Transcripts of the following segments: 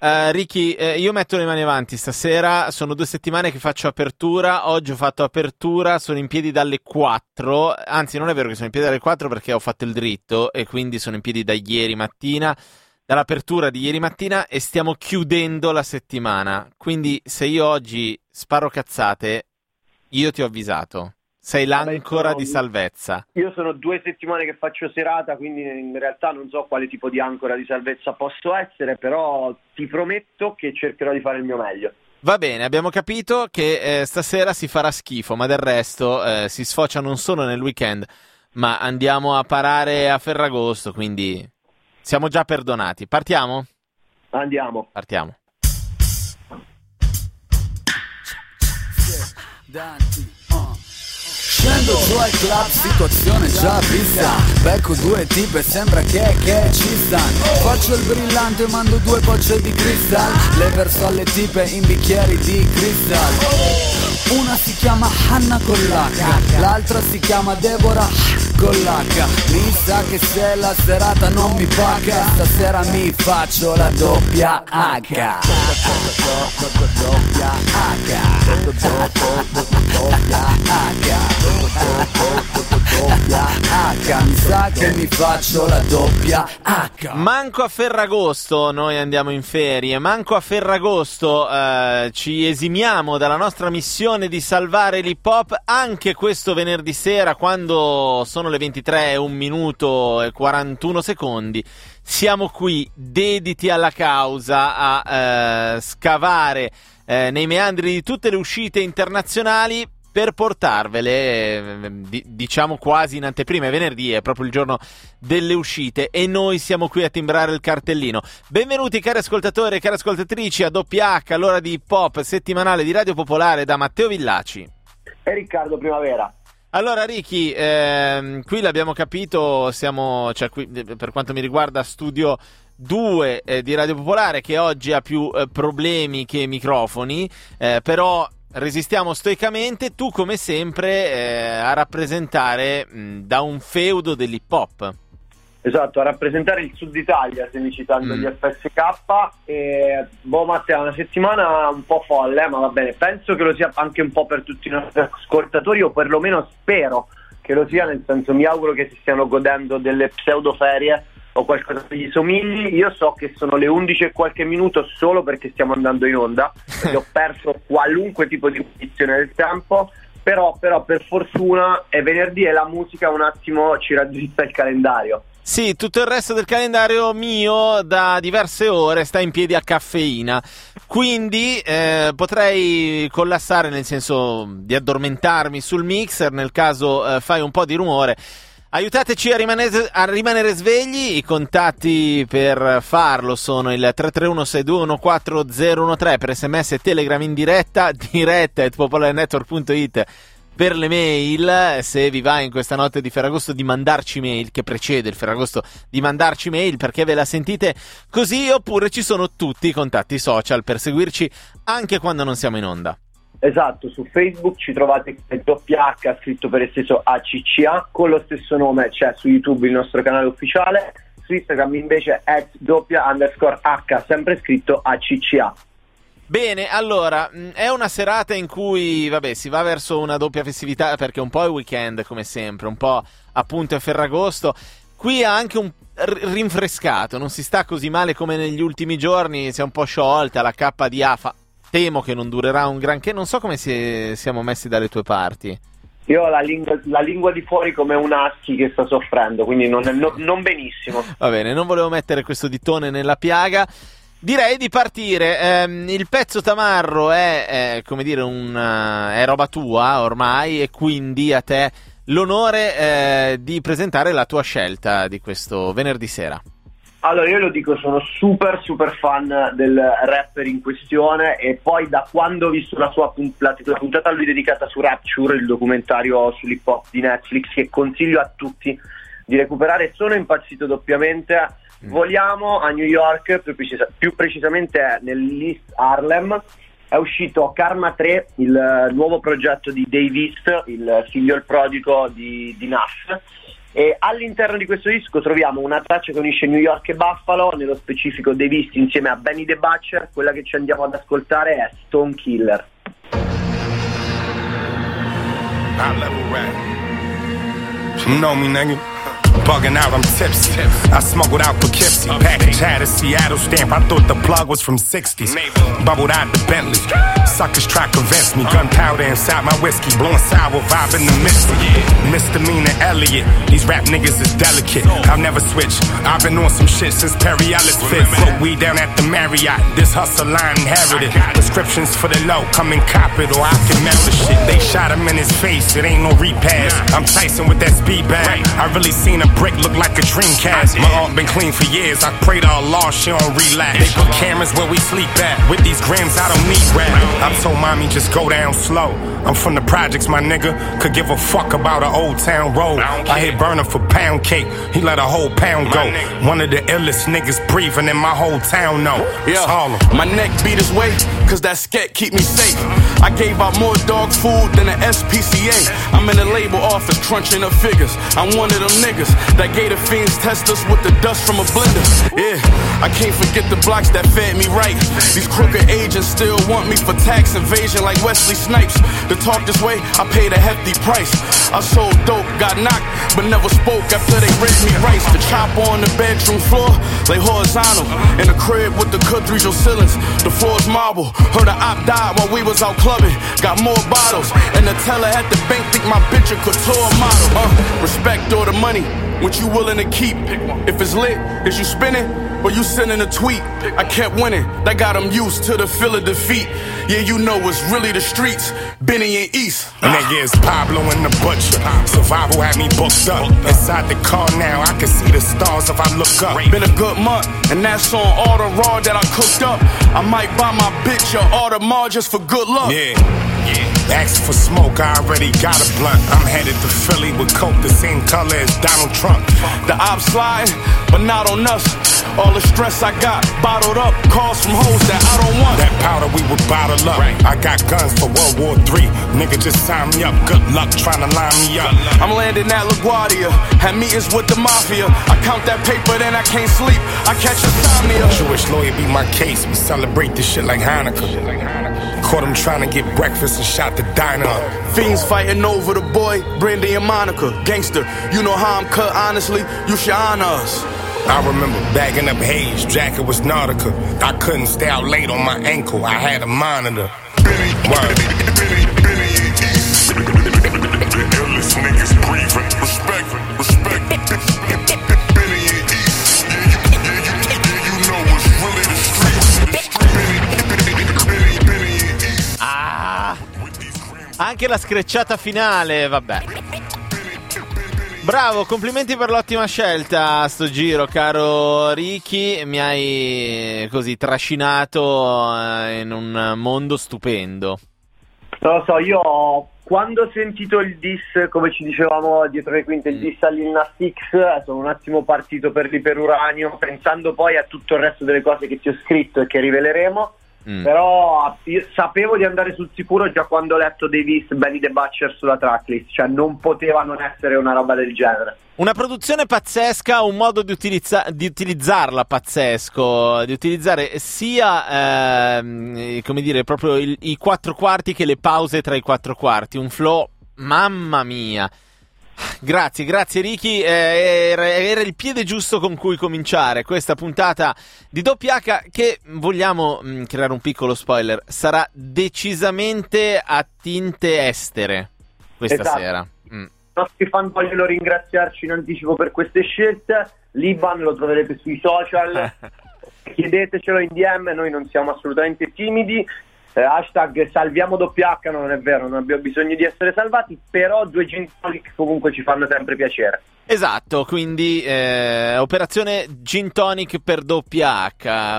Ricky, io metto le mani avanti stasera. Sono 2 settimane che faccio apertura. Oggi ho fatto apertura, sono in piedi dalle 4. Anzi, non è vero che sono in piedi dalle 4, perché ho fatto il dritto e quindi sono in piedi da ieri mattina, dall'apertura di ieri mattina, e stiamo chiudendo la settimana. Quindi se io oggi sparo cazzate, io ti ho avvisato. Sei l'ancora di salvezza. Io sono 2 settimane che faccio serata, quindi in realtà non so quale tipo di ancora di salvezza posso essere, però ti prometto che cercherò di fare il mio meglio. Va bene, abbiamo capito che stasera si farà schifo, ma del resto si sfocia non solo nel weekend, ma andiamo a parare a Ferragosto, quindi siamo già perdonati. Partiamo? Andiamo. Partiamo. Danti. Scendo giù al club, situazione già vista. Becco 2 tipe, sembra che ci stanno. Faccio il brillante, mando 2 gocce di cristal. Le verso alle tipe in bicchieri di cristal. Una si chiama Hanna con l'H, l'altra si chiama Deborah con l'H. Mi sa che se la serata non mi paga, stasera mi faccio la doppia H. Doppia H. Doppia H. Doppia H, mi sa che mi faccio la doppia H. Manco a Ferragosto noi andiamo in ferie, manco a Ferragosto ci esimiamo dalla nostra missione di salvare l'hip hop anche questo venerdì sera, quando sono le 23:41. Siamo qui dediti alla causa, a scavare nei meandri di tutte le uscite internazionali per portarvele, diciamo quasi in anteprima. È venerdì, è proprio il giorno delle uscite e noi siamo qui a timbrare il cartellino. Benvenuti cari ascoltatori e cari ascoltatrici a Doppia H, l'ora di hip hop settimanale di Radio Popolare, da Matteo Villaci e Riccardo Primavera. Allora Ricky, qui l'abbiamo capito, siamo, cioè, qui, per quanto mi riguarda, studio 2 di Radio Popolare, che oggi ha più problemi che microfoni, però resistiamo stoicamente, tu come sempre a rappresentare da un feudo dell'hip hop. Esatto, a rappresentare il Sud Italia, se mi citando gli FSK. Boh Matteo, una settimana un po' folle, ma va bene, penso che lo sia anche un po' per tutti i nostri ascoltatori, o perlomeno spero che lo sia, nel senso mi auguro che si stiano godendo delle pseudoferie o qualcosa che gli somigli. Io so che sono le 11 e qualche minuto solo perché stiamo andando in onda, perché ho perso qualunque tipo di posizione del tempo, però per fortuna è venerdì e la musica un attimo ci raddrizza il calendario. Sì, tutto il resto del calendario mio da diverse ore sta in piedi a caffeina, quindi potrei collassare, nel senso di addormentarmi sul mixer, nel caso fai un po' di rumore. Aiutateci a rimanere svegli, i contatti per farlo sono il 331-621-4013 per sms e telegram in diretta @popolarenetwork.it per le mail, se vi va in questa notte di Ferragosto di mandarci mail, che precede il Ferragosto, di mandarci mail perché ve la sentite così, oppure ci sono tutti i contatti social per seguirci anche quando non siamo in onda. Esatto, su Facebook ci trovate WH scritto per esteso ACCA con lo stesso nome, c'è su YouTube il nostro canale ufficiale, su Instagram invece @doppia_H sempre scritto ACCA. Bene, allora, è una serata in cui, vabbè, si va verso una doppia festività perché un po' è weekend come sempre, un po' appunto è Ferragosto. Qui ha anche un rinfrescato, non si sta così male come negli ultimi giorni, si è un po' sciolta la KDA, temo che non durerà un granché, non so come siamo messi dalle tue parti. Io ho la lingua di fuori come un husky che sta soffrendo, quindi non benissimo. Va bene, non volevo mettere questo ditone nella piaga. Direi di partire. Il pezzo tamarro è come dire è roba tua ormai, e quindi a te l'onore di presentare la tua scelta di questo venerdì sera. Allora, io lo dico, sono super fan del rapper in questione, e poi da quando ho visto la puntata a lui dedicata su Rapture, il documentario sull'hip hop di Netflix, che consiglio a tutti di recuperare, sono impazzito doppiamente. Voliamo a New York, più precisamente nell'East Harlem. È uscito Karma 3, il nuovo progetto di Dave East, il figlio il prodigo di Nas. E all'interno di questo disco troviamo una traccia che unisce New York e Buffalo, nello specifico Dave East insieme a Benny the Butcher. Quella che ci andiamo ad ascoltare è Stone Killer. Bugging out, I'm tipsy. I smuggled out Poughkeepsie, package had a Seattle stamp. I thought the plug was from 60s. Bubbled out the Bentley. Suckers try to convince me. Gunpowder inside my whiskey, blowing sour vibe in the misty. Misdemeanor Elliot. These rap niggas is delicate. I'll never switch. I've been on some shit since Perry Ellis fit. Smoke weed down at the Marriott. This hustle line inherited. Prescriptions for the low. Come and cop it, or I can melt the shit. They shot him in his face. It ain't no repass. I'm Tyson with that speed bag. I really seen a brick look like a dream cast. My aunt been clean for years. I pray to Allah she don't relax. They put cameras where we sleep at. With these grams I don't need rap. I'm told mommy just go down slow. I'm from the projects, my nigga. Could give a fuck about an old town road. I hit burner for pound cake. He let a whole pound go. One of the illest niggas breathing in my whole town know. It's Harlem. My neck beat his weight, cause that sket keep me safe. I gave out more dog food than an SPCA. I'm in the label office crunching up figures. I'm one of them niggas that gator fiends test us with the dust from a blender. Yeah, I can't forget the blocks that fed me right. These crooked agents still want me for tax evasion like Wesley Snipes. To talk this way, I paid a hefty price. I sold dope, got knocked, but never spoke after they rinsed me rice. The chopper on the bedroom floor, lay horizontal. In the crib with the cathedral ceilings, the floor's marble. Heard an op died while we was out clubbing. Got more bottles, and the teller at the bank think my bitch a couture model. Respect all the money. What you willing to keep? If it's lit, is you spinning? Or you sending a tweet? I kept winning. That got them used to the feel of defeat. Yeah, you know it's really the streets. Benny and East. Nigga, it's Pablo and the Butcher. Survival had me booked up. Inside the car now, I can see the stars if I look up. Been a good month, and that's on all the raw that I cooked up. I might buy my bitch or all the mar just for good luck. Yeah. Asked for smoke, I already got a blunt. I'm headed to Philly with coke the same color as Donald Trump. The ops sliding, but not on us. All the stress I got bottled up. Calls from hoes that I don't want. That powder we would bottle up. I got guns for World War III. Nigga just sign me up. Good luck trying to line me up. I'm landing at LaGuardia. Had meetings with the mafia. I count that paper, then I can't sleep. I catch insomnia. Jewish lawyer be my case. We celebrate this shit like Hanukkah. Caught him trying to get breakfast and shot the diner. Fiends fighting over the boy, Brandy and Monica. Gangster, you know how I'm cut, honestly, you should honor us. I remember bagging up Hayes, jacket was Nautica. I couldn't stay out late on my ankle, I had a monitor. Benny and East. The illest niggas breathing. Respect. Benny and East. Yeah, you know it's really the streets. Benny and East. Anche la screcciata finale, vabbè. Bravo, complimenti per l'ottima scelta a sto giro, caro Ricky. Mi hai così trascinato in un mondo stupendo. Non lo so, io quando ho sentito il diss, come ci dicevamo dietro le quinte, il diss all'Lil Nas X, sono un attimo partito per lì per Uranio, pensando poi a tutto il resto delle cose che ti ho scritto e che riveleremo. Però io sapevo di andare sul sicuro già quando ho letto Davis, Benny the Butcher sulla tracklist, cioè non poteva non essere una roba del genere. Una produzione pazzesca, un modo di utilizzarla pazzesco, di utilizzare sia come dire proprio i quattro quarti che le pause tra i quattro quarti, un flow, mamma mia. Grazie Ricky, era il piede giusto con cui cominciare questa puntata di WH che vogliamo creare un piccolo spoiler, sarà decisamente a tinte estere questa sera. I nostri fan vogliono ringraziarci in anticipo per queste scelte, l'Iban lo troverete sui social, chiedetecelo in DM, noi non siamo assolutamente timidi. Hashtag salviamo WH, non è vero, non abbiamo bisogno di essere salvati, però due gin tonic comunque ci fanno sempre piacere. Esatto, quindi operazione gin tonic per WH,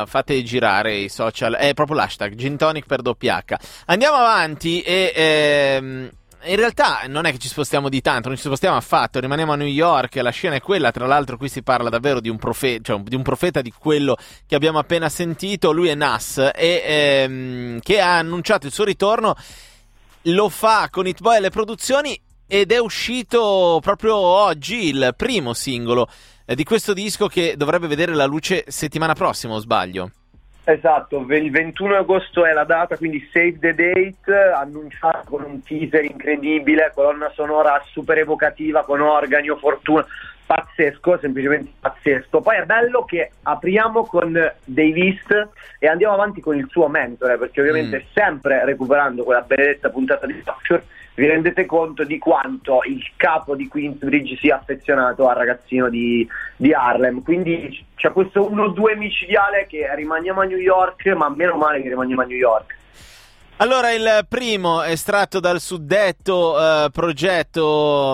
fate girare i social, è proprio l'hashtag gin tonic per WH. Andiamo avanti e in realtà non è che ci spostiamo di tanto, non ci spostiamo affatto, rimaniamo a New York, la scena è quella, tra l'altro qui si parla davvero di un profeta, cioè di un profeta di quello che abbiamo appena sentito, lui è Nas e che ha annunciato il suo ritorno, lo fa con Hit-Boy alle produzioni ed è uscito proprio oggi il primo singolo di questo disco che dovrebbe vedere la luce settimana prossima, o sbaglio? Esatto, il 21 agosto è la data, quindi save the date, annunciato con un teaser incredibile, colonna sonora super evocativa con organi o fortuna, pazzesco, semplicemente pazzesco. Poi è bello che apriamo con Dave East e andiamo avanti con il suo mentore, perché ovviamente sempre recuperando quella benedetta puntata di Butcher, vi rendete conto di quanto il capo di Queensbridge sia affezionato al ragazzino di Harlem. Quindi c'è questo 1-2 micidiale che rimaniamo a New York, ma meno male che rimaniamo a New York. Allora, il primo estratto dal suddetto progetto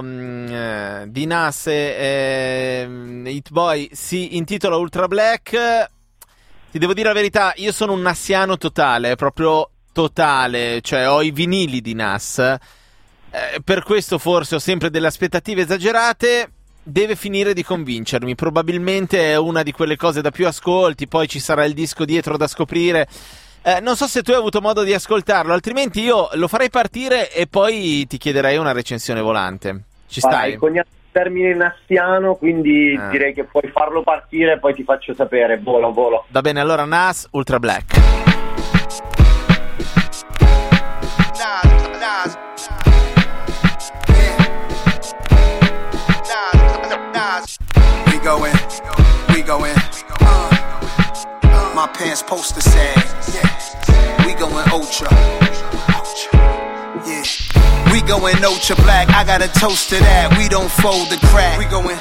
di Nas e Hit-Boy si intitola Ultra Black. Ti devo dire la verità, io sono un nassiano totale, proprio totale, cioè ho i vinili di Nas. Per questo forse ho sempre delle aspettative esagerate. Deve finire di convincermi, probabilmente è una di quelle cose da più ascolti, poi ci sarà il disco dietro da scoprire. Non so se tu hai avuto modo di ascoltarlo, altrimenti io lo farei partire e poi ti chiederei una recensione volante. Ci stai? Cognato il termine nassiano, quindi direi che puoi farlo partire e poi ti faccio sapere, volo. Va bene, allora Nas, Ultra Black. Nas. We go in. My pants poster said, yeah. We going ultra. Yeah. We going ultra black. I got a toast to that. We don't fold the crack. We going.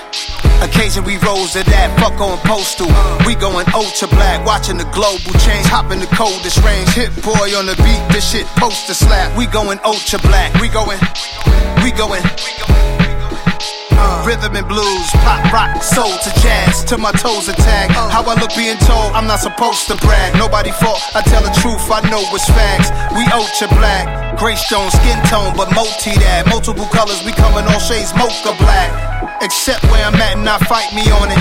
Occasion we rose to that, fuck on postal. We going ultra black, watching the global change, hopping the coldest range. Hit-Boy on the beat, this shit poster slap. We going ultra black. We going. Rhythm and blues, pop, rock, soul to jazz, till my toes are tagged. How I look being told, I'm not supposed to brag. Nobody fault, I tell the truth, I know it's facts. We ultra black, gray stone, skin tone, but multi that. Multiple colors, we coming all shades, mocha black. Except where I'm at and not fight me on it.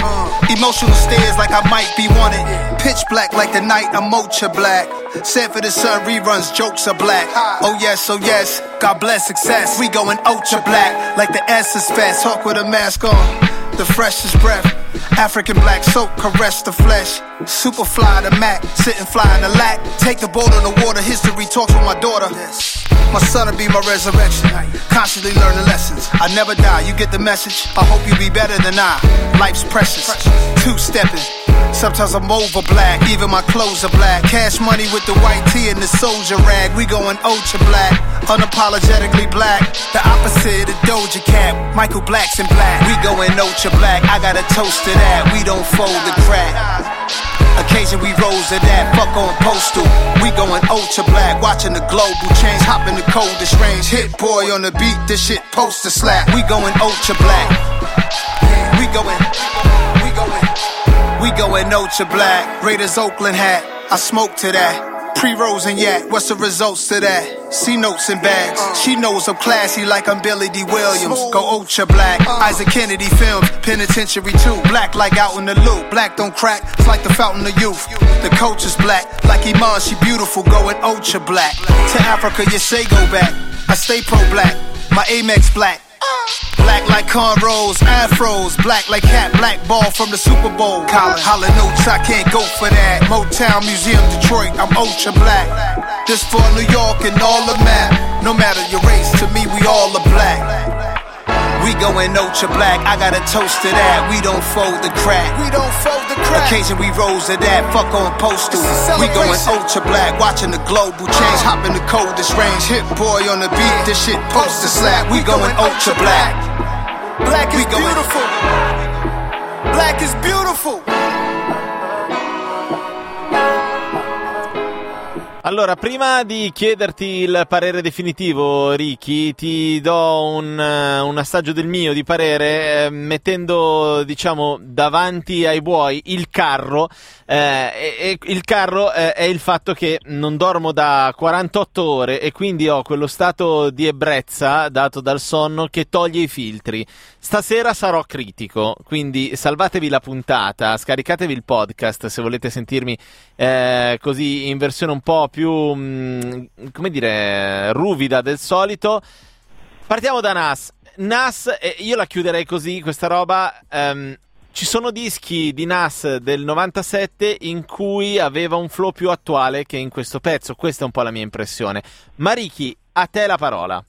Emotional stares like I might be wanted. Pitch black like the night, I'm ultra black. Said for the sun, reruns, jokes are black. Oh yes, God bless success. We going ultra black, like the S is fast. Talk with a mask on, the freshest breath. African black soap, caress the flesh. Super fly the Mac, sitting fly in the lack. Take the boat on the water, history talks with my daughter. My son'll be my resurrection. Constantly learning lessons. I never die, you get the message. I hope you be better than I. Life's precious, two-stepping. Sometimes I'm over black, even my clothes are black. Cash money with the white tee and the soldier rag. We going ultra black, unapologetically black. The opposite of Doja Cat, Michael Black's in black. We going ultra black, I got a toast to that. We don't fold the crack. Occasion we rose to that, fuck on postal. We going ultra black, watching the global change, hopping the coldest range. Hit-Boy on the beat, this shit poster slap. We going ultra black. We going ultra black. Raiders Oakland hat, I smoke to that. Pre-rose and yak, what's the results to that? C notes and bags, she knows I'm classy like I'm Billy D. Williams. Go ultra black, Isaac Kennedy films, Penitentiary 2. Black like out in the loop, black don't crack, it's like the fountain of youth. The coach is black, like Iman, she beautiful, going ultra black. To Africa, you say go back, I stay pro-black, my Amex black. Black like cornrows, afros, black like cat, black ball from the Super Bowl. Holla notes, I can't go for that. Motown Museum, Detroit, I'm ultra black. This for New York and all the map. No matter your race, to me we all are black. We going ultra black, I got a toast to that. We don't fold the crack. Occasion we rose to that, fuck on postal. We going ultra black, watching the global change, hopping the coldest range. Hit-Boy on the beat, this shit poster slap. We going ultra black. Black is beautiful. Black is beautiful. Allora, prima di chiederti il parere definitivo, Ricky, ti do un assaggio del mio di parere, mettendo, diciamo, davanti ai buoi il carro. Il carro è il fatto che non dormo da 48 ore e quindi ho quello stato di ebbrezza dato dal sonno che toglie i filtri. Stasera sarò critico, quindi salvatevi la puntata, scaricatevi il podcast se volete sentirmi così in versione un po' più, come dire, ruvida del solito. Partiamo da Nas. Nas, io la chiuderei così questa roba. Ci sono dischi di Nas del 97 in cui aveva un flow più attuale che in questo pezzo. Questa è un po' la mia impressione. Mariki, a te la parola.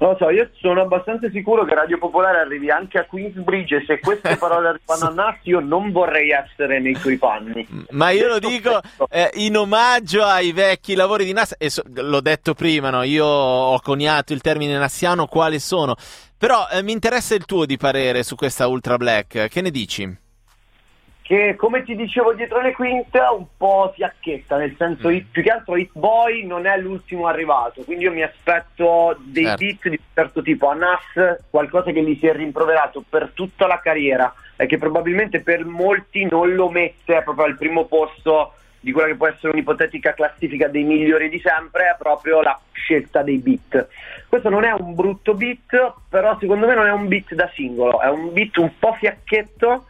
Non lo so, io sono abbastanza sicuro che Radio Popolare arrivi anche a Queensbridge e se queste parole arrivano a Nas io non vorrei essere nei suoi panni. Ma io lo dico in omaggio ai vecchi lavori di Nas, e l'ho detto prima, no? Io ho coniato il termine nassiano, quali sono. Però mi interessa il tuo di parere su questa Ultra Black, che ne dici? Che, come ti dicevo dietro le quinte, un po' fiacchetta, nel senso più che altro Hit-Boy non è l'ultimo arrivato, quindi io mi aspetto dei beat di un certo tipo. A Nas qualcosa che gli si è rimproverato per tutta la carriera e che probabilmente per molti non lo mette proprio al primo posto di quella che può essere un'ipotetica classifica dei migliori di sempre, è proprio la scelta dei beat. Questo non è un brutto beat, però secondo me non è un beat da singolo, è un beat un po' fiacchetto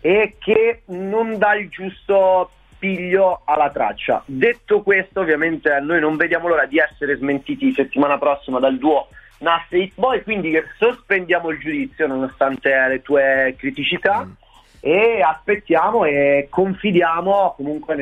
e che non dà il giusto piglio alla traccia. Detto questo, ovviamente noi non vediamo l'ora di essere smentiti settimana prossima dal duo Nas e Hit-Boy, quindi sospendiamo il giudizio nonostante le tue criticità e aspettiamo e confidiamo comunque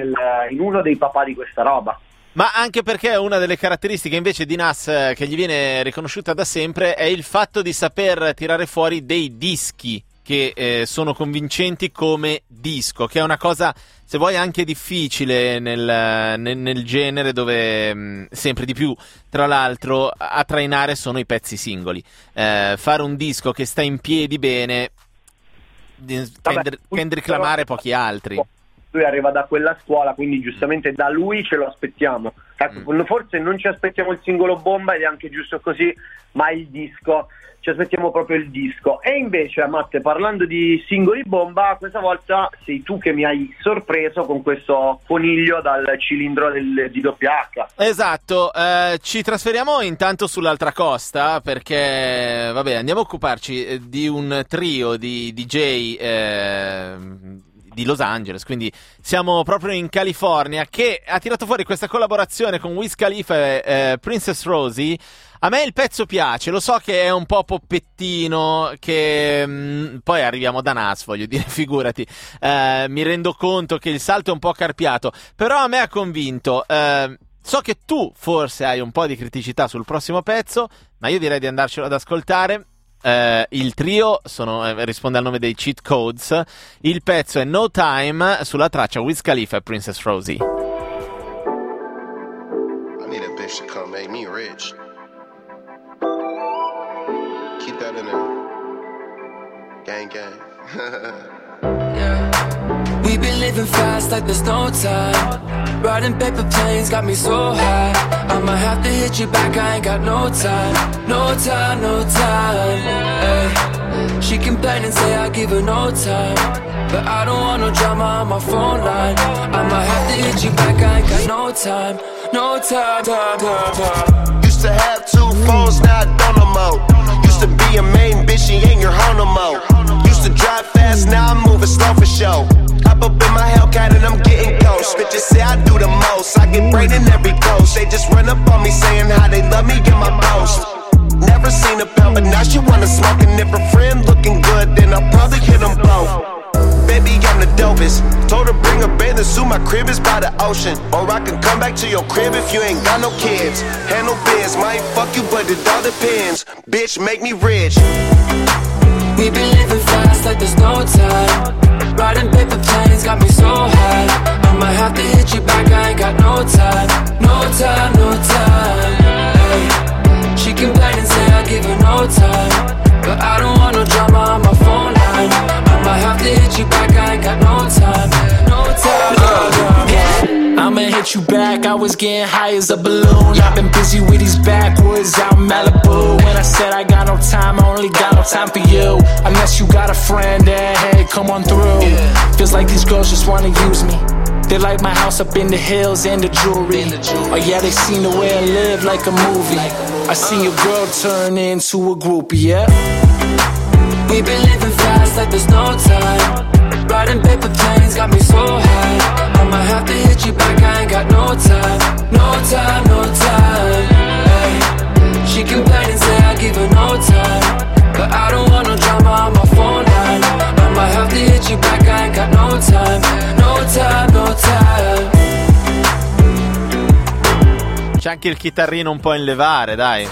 in uno dei papà di questa roba. Ma anche perché una delle caratteristiche invece di Nas che gli viene riconosciuta da sempre è il fatto di saper tirare fuori dei dischi che sono convincenti come disco, che è una cosa, se vuoi, anche difficile nel genere dove sempre di più, tra l'altro, a trainare sono i pezzi singoli. Fare un disco che sta in piedi bene tende a reclamare pochi altri. Lui arriva da quella scuola, quindi giustamente da lui ce lo aspettiamo. Forse non ci aspettiamo il singolo bomba, ed è anche giusto così, ma il disco, ci aspettiamo proprio il disco. E invece, Matte, parlando di singoli bomba, questa volta sei tu che mi hai sorpreso con questo coniglio dal cilindro di WH. Esatto, ci trasferiamo intanto sull'altra costa, perché vabbè, andiamo a occuparci di un trio di DJ di Los Angeles, quindi siamo proprio in California, che ha tirato fuori questa collaborazione con Wiz Khalifa e Princess Rosie. A me il pezzo piace, lo so che è un po' poppettino, che poi arriviamo da Nas, voglio dire, figurati, mi rendo conto che il salto è un po' carpiato, però a me ha convinto. So che tu forse hai un po' di criticità sul prossimo pezzo, ma io direi di andarcelo ad ascoltare. Il trio risponde al nome dei Cheat Codes. Il pezzo è No Time, sulla traccia Wiz Khalifa e Princess Rosie. I need a bitch to come make me rich. Keep that in there. Gang gang. Yeah. We've been living fast like there's no time. Riding paper planes got me so high. I might have to hit you back, I ain't got no time. No time, no time, ay. She complain and say I give her no time, but I don't want no drama on my phone line. I might have to hit you back, I ain't got no time. No time, time, time, time. Used to have two phones, now I don't no more. Used to be a main bitch, she ain't your hoe no more. Used to drive fast, now I'm moving slow for show. Hop up in my Hellcat and I'm getting ghost. Bitches say I do the most, I get brain in every coast. They just run up on me saying how they love me in my post. Never seen a pound, but now she wanna smoke. And if her friend looking good, then I'll probably hit them both. Baby, I'm the dopest. Told her bring a bathing suit, my crib is by the ocean. Or I can come back to your crib if you ain't got no kids. Handle biz, might fuck you, but it all depends. Bitch, make me rich. We've been living fast like there's no time. Riding paper planes got me so high. I might have to hit you back, I ain't got no time. No time, no time, ay. She complain and say I give her no time, but I don't want no drama on my phone line. I might have to hit you back, I ain't got no time. No time, no time. I'ma hit you back, I was getting high as a balloon. I've been busy with these backwoods out in Malibu. When I said I got no time, I only got no time for you. Unless you got a friend, then hey, come on through. Feels like these girls just wanna use me. They like my house up in the hills and the jewelry. Oh yeah, they seen the way I live like a movie. I see a girl turn into a groupie, yeah. We've been living fast like there's no time. Riding paper planes got me so high. I might have to hit you back, I ain't got no time. No time, no time, ay. She complain and say I give her no time, C'è anche il chitarrino un po' in levare, dai.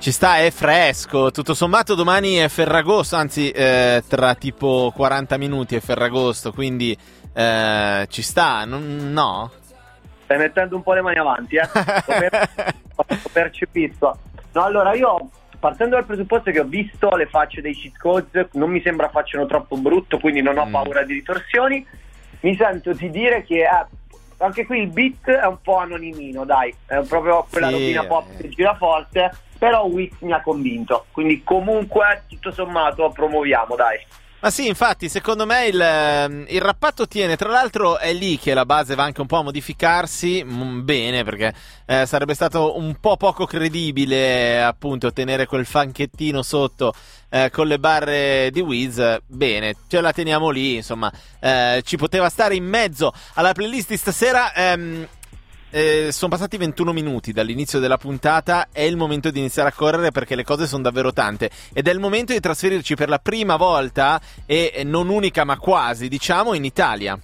Ci sta, è fresco. Tutto sommato domani è Ferragosto, anzi tra tipo 40 minuti è Ferragosto, quindi ci sta, no? Stai mettendo un po' le mani avanti, eh? Ho percepito. No, allora io, partendo dal presupposto che ho visto le facce dei cheat codes, non mi sembra facciano troppo brutto, quindi non ho paura di ritorsioni. Mi sento di dire che anche qui il beat è un po' anonimino, dai, è proprio quella robina pop che gira forte, però Wiz mi ha convinto, quindi comunque tutto sommato promuoviamo, dai. Ma sì, infatti, secondo me il rappatto tiene, tra l'altro è lì che la base va anche un po' a modificarsi, bene, perché sarebbe stato un po' poco credibile appunto tenere quel fanchettino sotto con le barre di Wiz. Bene, ce la teniamo lì, insomma, ci poteva stare in mezzo alla playlist di stasera. Sono passati 21 minuti dall'inizio della puntata, è il momento di iniziare a correre perché le cose sono davvero tante ed è il momento di trasferirci per la prima volta, e non unica ma quasi, diciamo, in Italia.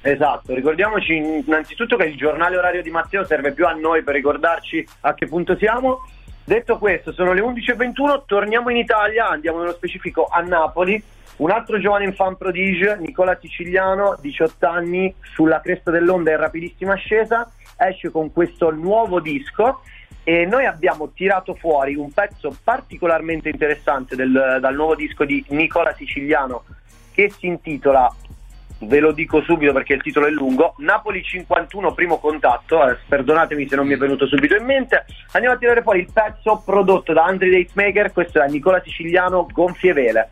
Esatto, ricordiamoci innanzitutto che il giornale orario di Matteo serve più a noi per ricordarci a che punto siamo. Detto questo, sono le 11.21, torniamo in Italia, andiamo nello specifico a Napoli. Un altro giovane infant prodige, Nicola Siciliano, 18 anni, sulla cresta dell'onda in rapidissima ascesa, esce con questo nuovo disco e noi abbiamo tirato fuori un pezzo particolarmente interessante dal nuovo disco di Nicola Siciliano, che si intitola, ve lo dico subito perché il titolo è lungo, Napoli 51 primo contatto, perdonatemi se non mi è venuto subito in mente. Andiamo a tirare fuori il pezzo prodotto da Andre Datemaker, questo è Nicola Siciliano, Gonfie Vele.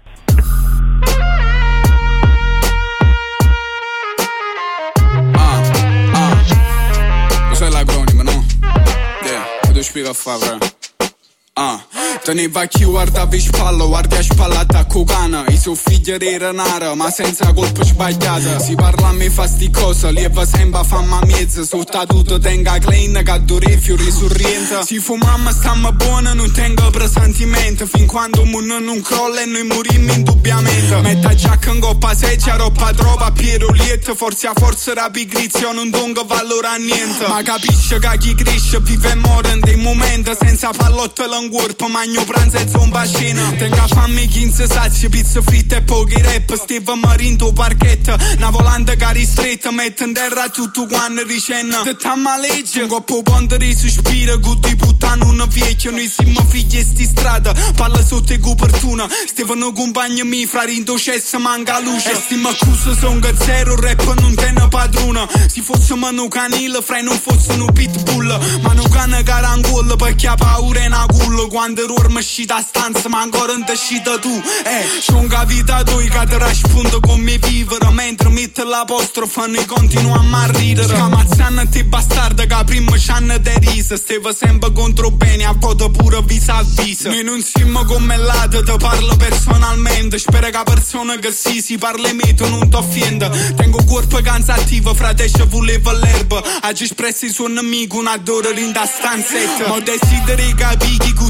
Spiega Fabra. Teneva chi guardava in spalla, guardi a spalla da Cugana. I suoi figli era nara, ma senza colpa sbagliata. Si parla mi fa sti cosa, lieva sempre famma mezza. Sottaduto tenga clean, caddure fiori sorrienza. Si fu mamma stamma buona, non tengo presentimento. Fin quando mondo non crolla e noi morimmo indubbiamente. Metta giacca in coppa seccia, roba trova Piero Lietto. Forse a forza la pigrizia non donga valore a niente. Ma capisce che chi cresce vive e muore in dei momenti. Senza pallotta l'anguorto, magno pranzo e zomba cena. Tenga fammi 15 sacci, pizza fritta e pochi rap. Steva marindo parchetta, una volante cari stretta. Mette in terra tutto quanto ricenna. Te tamma legge, un coppo ponte di sospiro. Gutti puttana una vecchia, noi siamo figli e sti strada. Palla sotto e copertuna, Stefano compagno mi fra rindo cessa manca luce. E sti m'accusa son che zero rap non tenne padrona. Se fosse mano canile, fra non fosse un pitbull. Ma non cane carangolla, perché ha paura e una culla. Quando ormai uscita a stanza, ma ancora non ti uscita tu. C'è un vita tua che ti risponde come vivere. Mentre mette l'apostrofo noi continuiamo a ridere. Scamazzano te bastarda che prima c'hanno te risa. Stava sempre contro bene, a volte pure viso a viso. Noi non siamo come l'altro, ti parlo personalmente. Spero che la persona che si parla me tu non ti offenda. Tengo un corpo cansativo, fratesce voleva l'erba. Oggi espresso il suo nemico, un adoro in da stanzetta. Ma desideri capire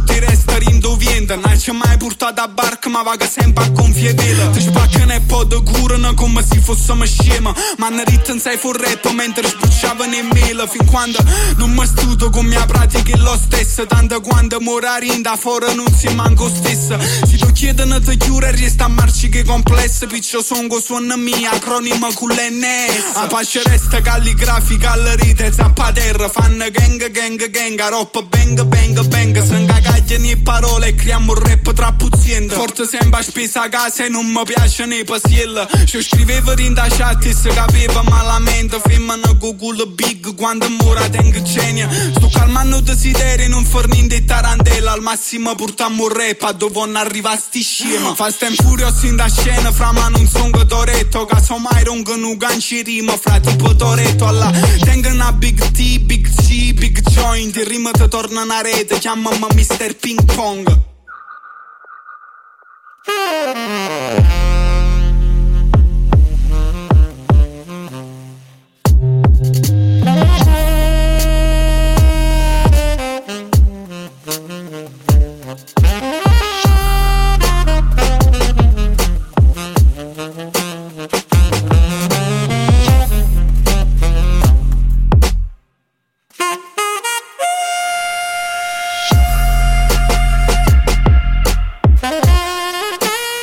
che resta rindovienda, non c'è mai portata a barca, ma vaga sempre a confiedela. Ti spaccano e poi ti curano come se fossimo scema. Ma non ritten sei forretto mentre spucciavano in mela. Fin quando non mi studo con mia pratica è lo stesso. Tanto quando mora rinda fuori non si manco stessa. Se ti chiedono ti chiura resta a marci che complesso. Piccio songo suona mia, acronimo con l'NS. A pace resta calligrafica, alla rita e zappaterra. Fanno gang gang gang, roppa bang bang bang. Sanga cagliano parole e creiamo un rap tra puzienda. Forse sembra spesa a casa e non mi piace né pasiella. Se scrivevo in da chat e si capiva malamente. Femmano Google big quando mora tengo genia. Sto calmando desideri non fornendo in tarantella. Al massimo portiamo un rap dove non arriva sti scema. Fast and Furious in da scena, fra ma non son che Toretto. Casomai rongo non ganci rima, fra tipo Toretto alla. Tengo una big T, big C, big joint. Il rima ti torna una rete, chiamami Mr. Ping Pong.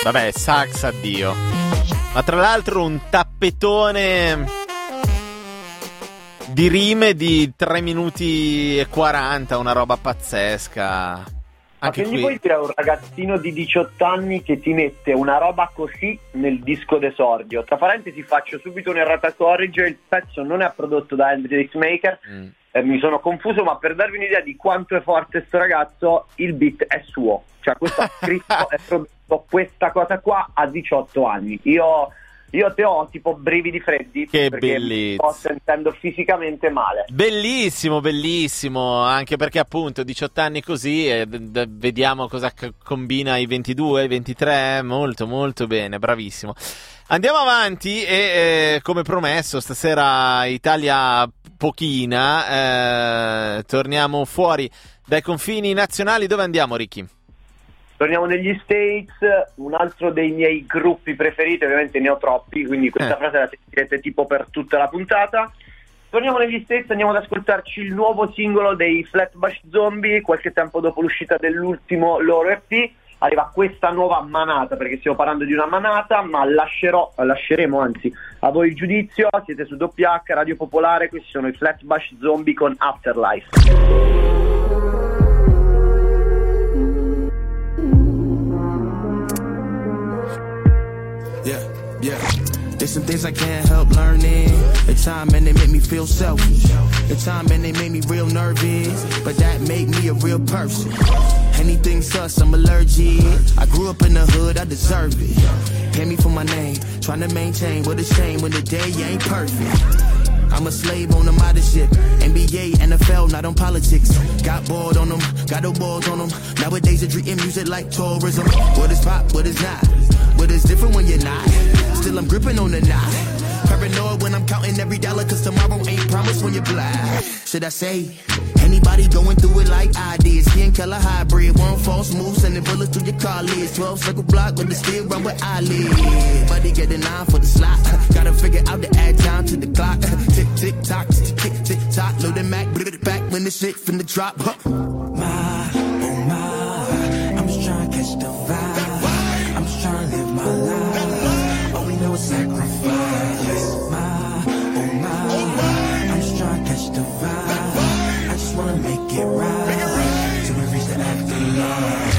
Vabbè, sax, addio. Ma tra l'altro un tappetone di rime di 3 minuti e 40, una roba pazzesca. Anche ma che gli vuoi dire a un ragazzino di 18 anni che ti mette una roba così nel disco d'esordio? Tra parentesi faccio subito un'errata corrige, il pezzo non è prodotto da Hendrix Maker, mi sono confuso, ma per darvi un'idea di quanto è forte sto ragazzo, il beat è suo, cioè questo ha scritto è prodotto questa cosa qua a 18 anni. Io te ho tipo brividi freddi che perché bellissimo. Mi sto sentendo fisicamente male. Bellissimo, bellissimo. Anche perché appunto 18 anni così e vediamo cosa combina i 22, i 23. Molto molto bene, bravissimo. Andiamo avanti e come promesso stasera Italia pochina, torniamo fuori dai confini nazionali. Dove andiamo, Ricky? Torniamo negli States, un altro dei miei gruppi preferiti, ovviamente ne ho troppi, quindi questa frase la sentirete tipo per tutta la puntata. Torniamo negli States, andiamo ad ascoltarci il nuovo singolo dei Flatbush Zombies, qualche tempo dopo l'uscita dell'ultimo loro EP. Arriva questa nuova manata, perché stiamo parlando di una manata, ma lasceremo anzi a voi il giudizio. Siete su WH, Radio Popolare, questi sono i Flatbush Zombies con Afterlife. There's some things I can't help learning. At times, man, they make me feel selfish. At times, man, they make me real nervous. But that make me a real person. Anything sus, I'm allergic. I grew up in the hood, I deserve it. Pay me for my name, trying to maintain. What a shame when the day ain't perfect. I'm a slave on them out of shit. NBA, NFL, not on politics. Got bored on them, got no balls on them. Nowadays they're treating music like tourism. What is pop, what is not? But it's different when you're not. Still I'm gripping on the knot. Paranoid when I'm counting every dollar, cause tomorrow ain't promised when you're black. Should I say, anybody going through it like I did? Skin color hybrid, one false move, sending bullets through your car lids. 12 circle block, but they still run with eyelids. Buddy get a 9 for the slot. Gotta figure out to add time to the clock. Tick, tick, tock, tick, tick, tock. Load the Mac, bring it back when the shit finna drop. Huh. My, oh my, I'm just trying to catch the vibe. I'm just trying to live my life. All we know is sacrifice. My, oh my, I'm just trying to catch the vibe. I just wanna make it right till we reach the afterlife.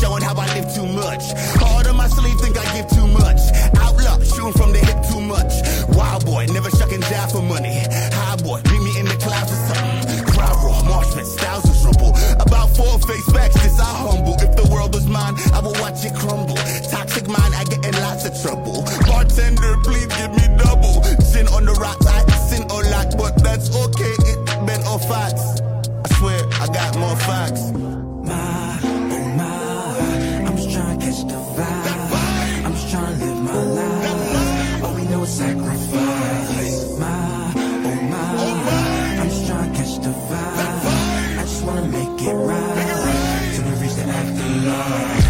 Showing how I live too much. Hard on my sleeve, think I give too much. Outlaw, shooting from the hip too much. Wild boy, never shuck and die for money. High boy, beat me in the clouds or something. Crowd roar, marshman, styles of trouble. About four face facts, this I humble. If the world was mine, I would watch it crumble. Toxic mind, I get in lots of trouble. Bartender, please give me double. Sin on the rocks, I sin a lot, but that's okay, it been on facts. I swear, I got more facts. Sacrifice, my, I'm just trying to catch the vibe. I just wanna make it right till we reach the afterlife.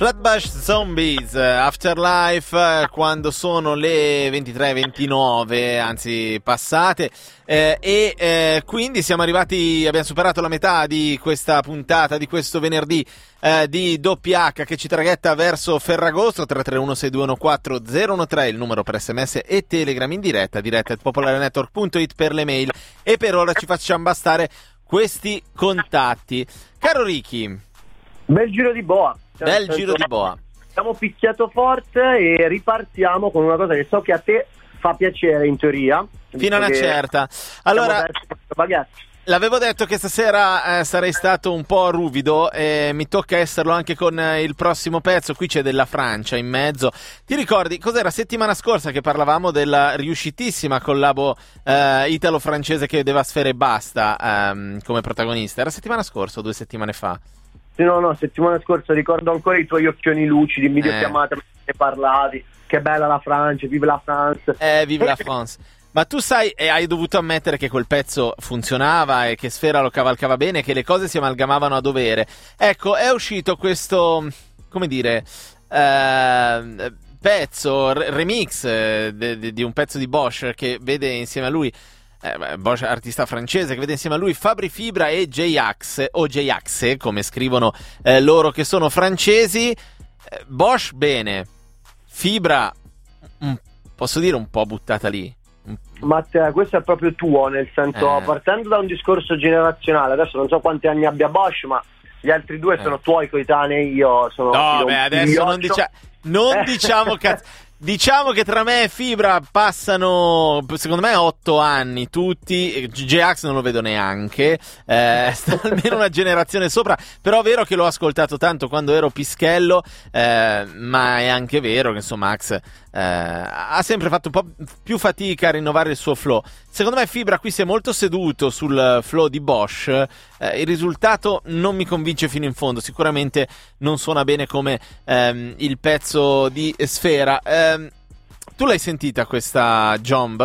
Flatbush Zombies, Afterlife, quando sono le 23:29, anzi passate, quindi siamo arrivati, abbiamo superato la metà di questa puntata, di questo venerdì di WH che ci traghetta verso Ferragosto. 331-6214013 il numero per sms e telegram in diretta at popolarenetwork.it per le mail, e per ora ci facciamo bastare questi contatti. Caro Ricky, bel giro di boa. Bel giro di boa. Abbiamo picchiato forte e ripartiamo con una cosa che so che a te fa piacere in teoria. Fino a una certa. Allora, L'avevo detto che stasera sarei stato un po' ruvido e mi tocca esserlo anche con il prossimo pezzo. Qui c'è della Francia in mezzo. Ti ricordi cos'era settimana scorsa che parlavamo della riuscitissima collabo italo-francese che vedeva Sfera Ebbasta come protagonista? Era settimana scorsa o 2 settimane fa? No, settimana scorsa ricordo ancora i tuoi occhioni lucidi, in videochiamata che parlavi, che bella la Francia, vive la France. Vive la France. Ma tu sai, e hai dovuto ammettere che quel pezzo funzionava e che Sfera lo cavalcava bene, che le cose si amalgamavano a dovere. Ecco, è uscito questo, come dire, pezzo, remix di un pezzo di Bosch che vede insieme a lui, Bosch, artista francese, che vede insieme a lui Fabri Fibra e J-Ax, o J-Ax, come scrivono loro che sono francesi. Bosch bene, Fibra posso dire un po' buttata lì. Matteo, questo è proprio tuo, nel senso, partendo da un discorso generazionale, adesso non so quanti anni abbia Bosch, ma gli altri due sono tuoi coetanei, io sono... No, beh, adesso non diciamo cazzo. Diciamo che tra me e Fibra passano, secondo me, 8 anni tutti. J-Ax non lo vedo neanche, sta almeno una generazione sopra. Però è vero che l'ho ascoltato tanto quando ero pischello, ma è anche vero che insomma Ax ha sempre fatto un po' più fatica a rinnovare il suo flow. Secondo me Fibra qui si è molto seduto sul flow di Bosch, il risultato non mi convince fino in fondo. Sicuramente non suona bene come il pezzo di Sfera. Tu l'hai sentita questa Jomb?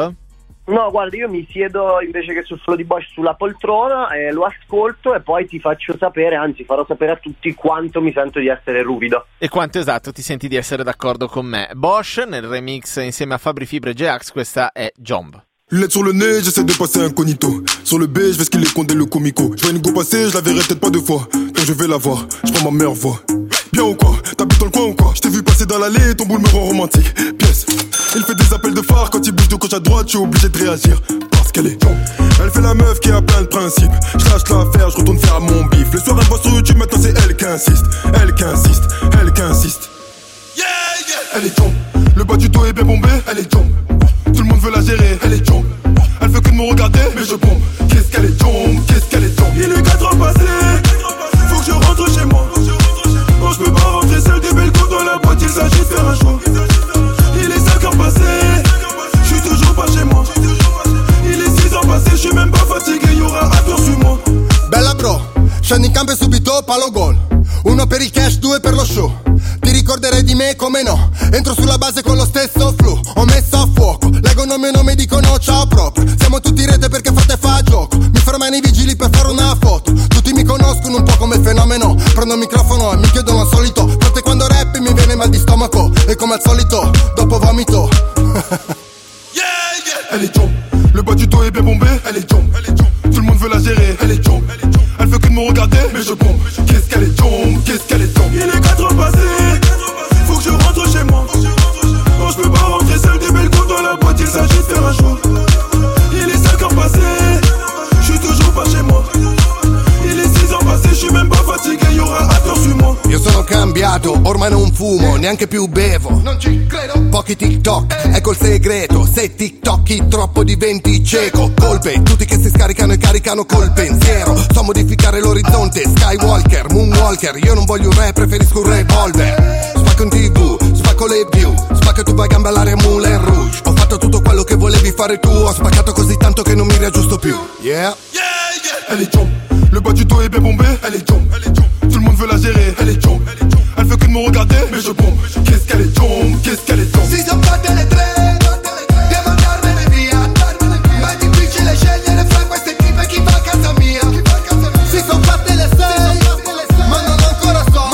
No, guarda, io mi siedo invece che sul flow di Bosch sulla poltrona, lo ascolto e poi ti faccio sapere, anzi farò sapere a tutti quanto mi sento di essere ruvido. E quanto, esatto, ti senti di essere d'accordo con me. Bosch nel remix insieme a Fabri Fibra e J-Ax, questa è Jomb. Lunettes sur le nez, j'essaie de passer incognito. Sur le B, je vais ce qu'il est condé le comico. Je vois une go passer, je la verrai peut-être pas 2 fois. Quand je vais la voir, je prends ma meilleure voix. Bien ou quoi? T'habites dans le coin ou quoi? Je t'ai vu passer dans l'allée, ton boule me rend romantique. Pièce, il fait des appels de phare. Quand il bouge de gauche à droite, je suis obligé de réagir. Parce qu'elle est jombe. Elle fait la meuf qui a plein de principes. Je lâche l'affaire, je retourne faire mon bif. Le soir elle voit sur YouTube, maintenant c'est elle qui insiste. Elle qui insiste, elle qui insiste. Yeah, yeah. Elle est jombe. Le bas du dos est bien bombé, elle est jombe. Tout le monde veut la gérer, elle est jombe. Elle veut que de me regarder, mais je bombe. Qu'est-ce qu'elle est jombe, qu'est-ce qu'elle est jombe. Il est 4 ans passé, faut que je rentre chez moi. Non, je peux pas rentrer seul des belles coups dans la boîte, il s'agit de faire un choix. Il est 5 ans passé, je suis toujours pas chez moi. Il est 6 ans passé, je suis même pas fatigué, il y aura un tour sur moi. Bella bro, scendi in campo e subito palo gol. 1 per il cash, 2 per lo show. Ti ricorderai di me come no. Entro sulla base con lo stesso flow. Ho messo a fuoco, leggono mio nome e dicono ciao proprio. Siamo tutti in rete perché fate fa gioco. Mi fermano i vigili per fare una foto. Tutti mi conoscono un po' come fenomeno. Prendo il microfono e mi chiedono al solito. Forse quando rappi mi viene mal di stomaco. E come al solito, dopo vomito. Yeah, yeah. Elle est jombe, le bas du dos est bien bombé. Elle est jombe, tout le monde veut la gérer. Elle est jombe, elle veut que de me regarder. Mais je bombe, qu'est-ce qu'elle est jombe, qu'est-ce qu'elle est jombe. Il est 4 ans passé, faut que je rentre chez moi. Non, je peux pas rentrer seul des belles coups dans la boîte, il s'agit de faire un choix. Il est 5 ans passé, je suis toujours pas chez moi. Il est 6 ans passé, je suis même pas fatigué, il y aura un tour sur moi. Io sono cambiato, ormai non fumo, neanche più bevo. Non ci credo. Pochi TikTok, ecco il segreto. Se TikToki troppo diventi cieco. Colpe, tutti che si scaricano e caricano col pensiero. So modificare l'orizzonte, Skywalker, Moonwalker. Io non voglio un re, preferisco un revolver. Spacco in TV, spacco le view. Spacco tu vai a gambellare Moulin Rouge. Ho fatto tutto quello che volevi fare tu. Ho spaccato così tanto che non mi riaggiusto più. Yeah, yeah, yeah. Elle est jombe, le bas du dos est bien bombé. Elle est jombe, tout le monde veut la gérer. Elle est jombe, elle veut que de me regarder, mais je bombe. Qu'est-ce qu'elle est jombe, qu'est-ce qu'elle est jombe. Si sono fatte le tre, devo andarmene via. Ma è difficile scegliere fra queste tipe chi fa a casa mia. Si sono fatte le 6, ma non ancora so.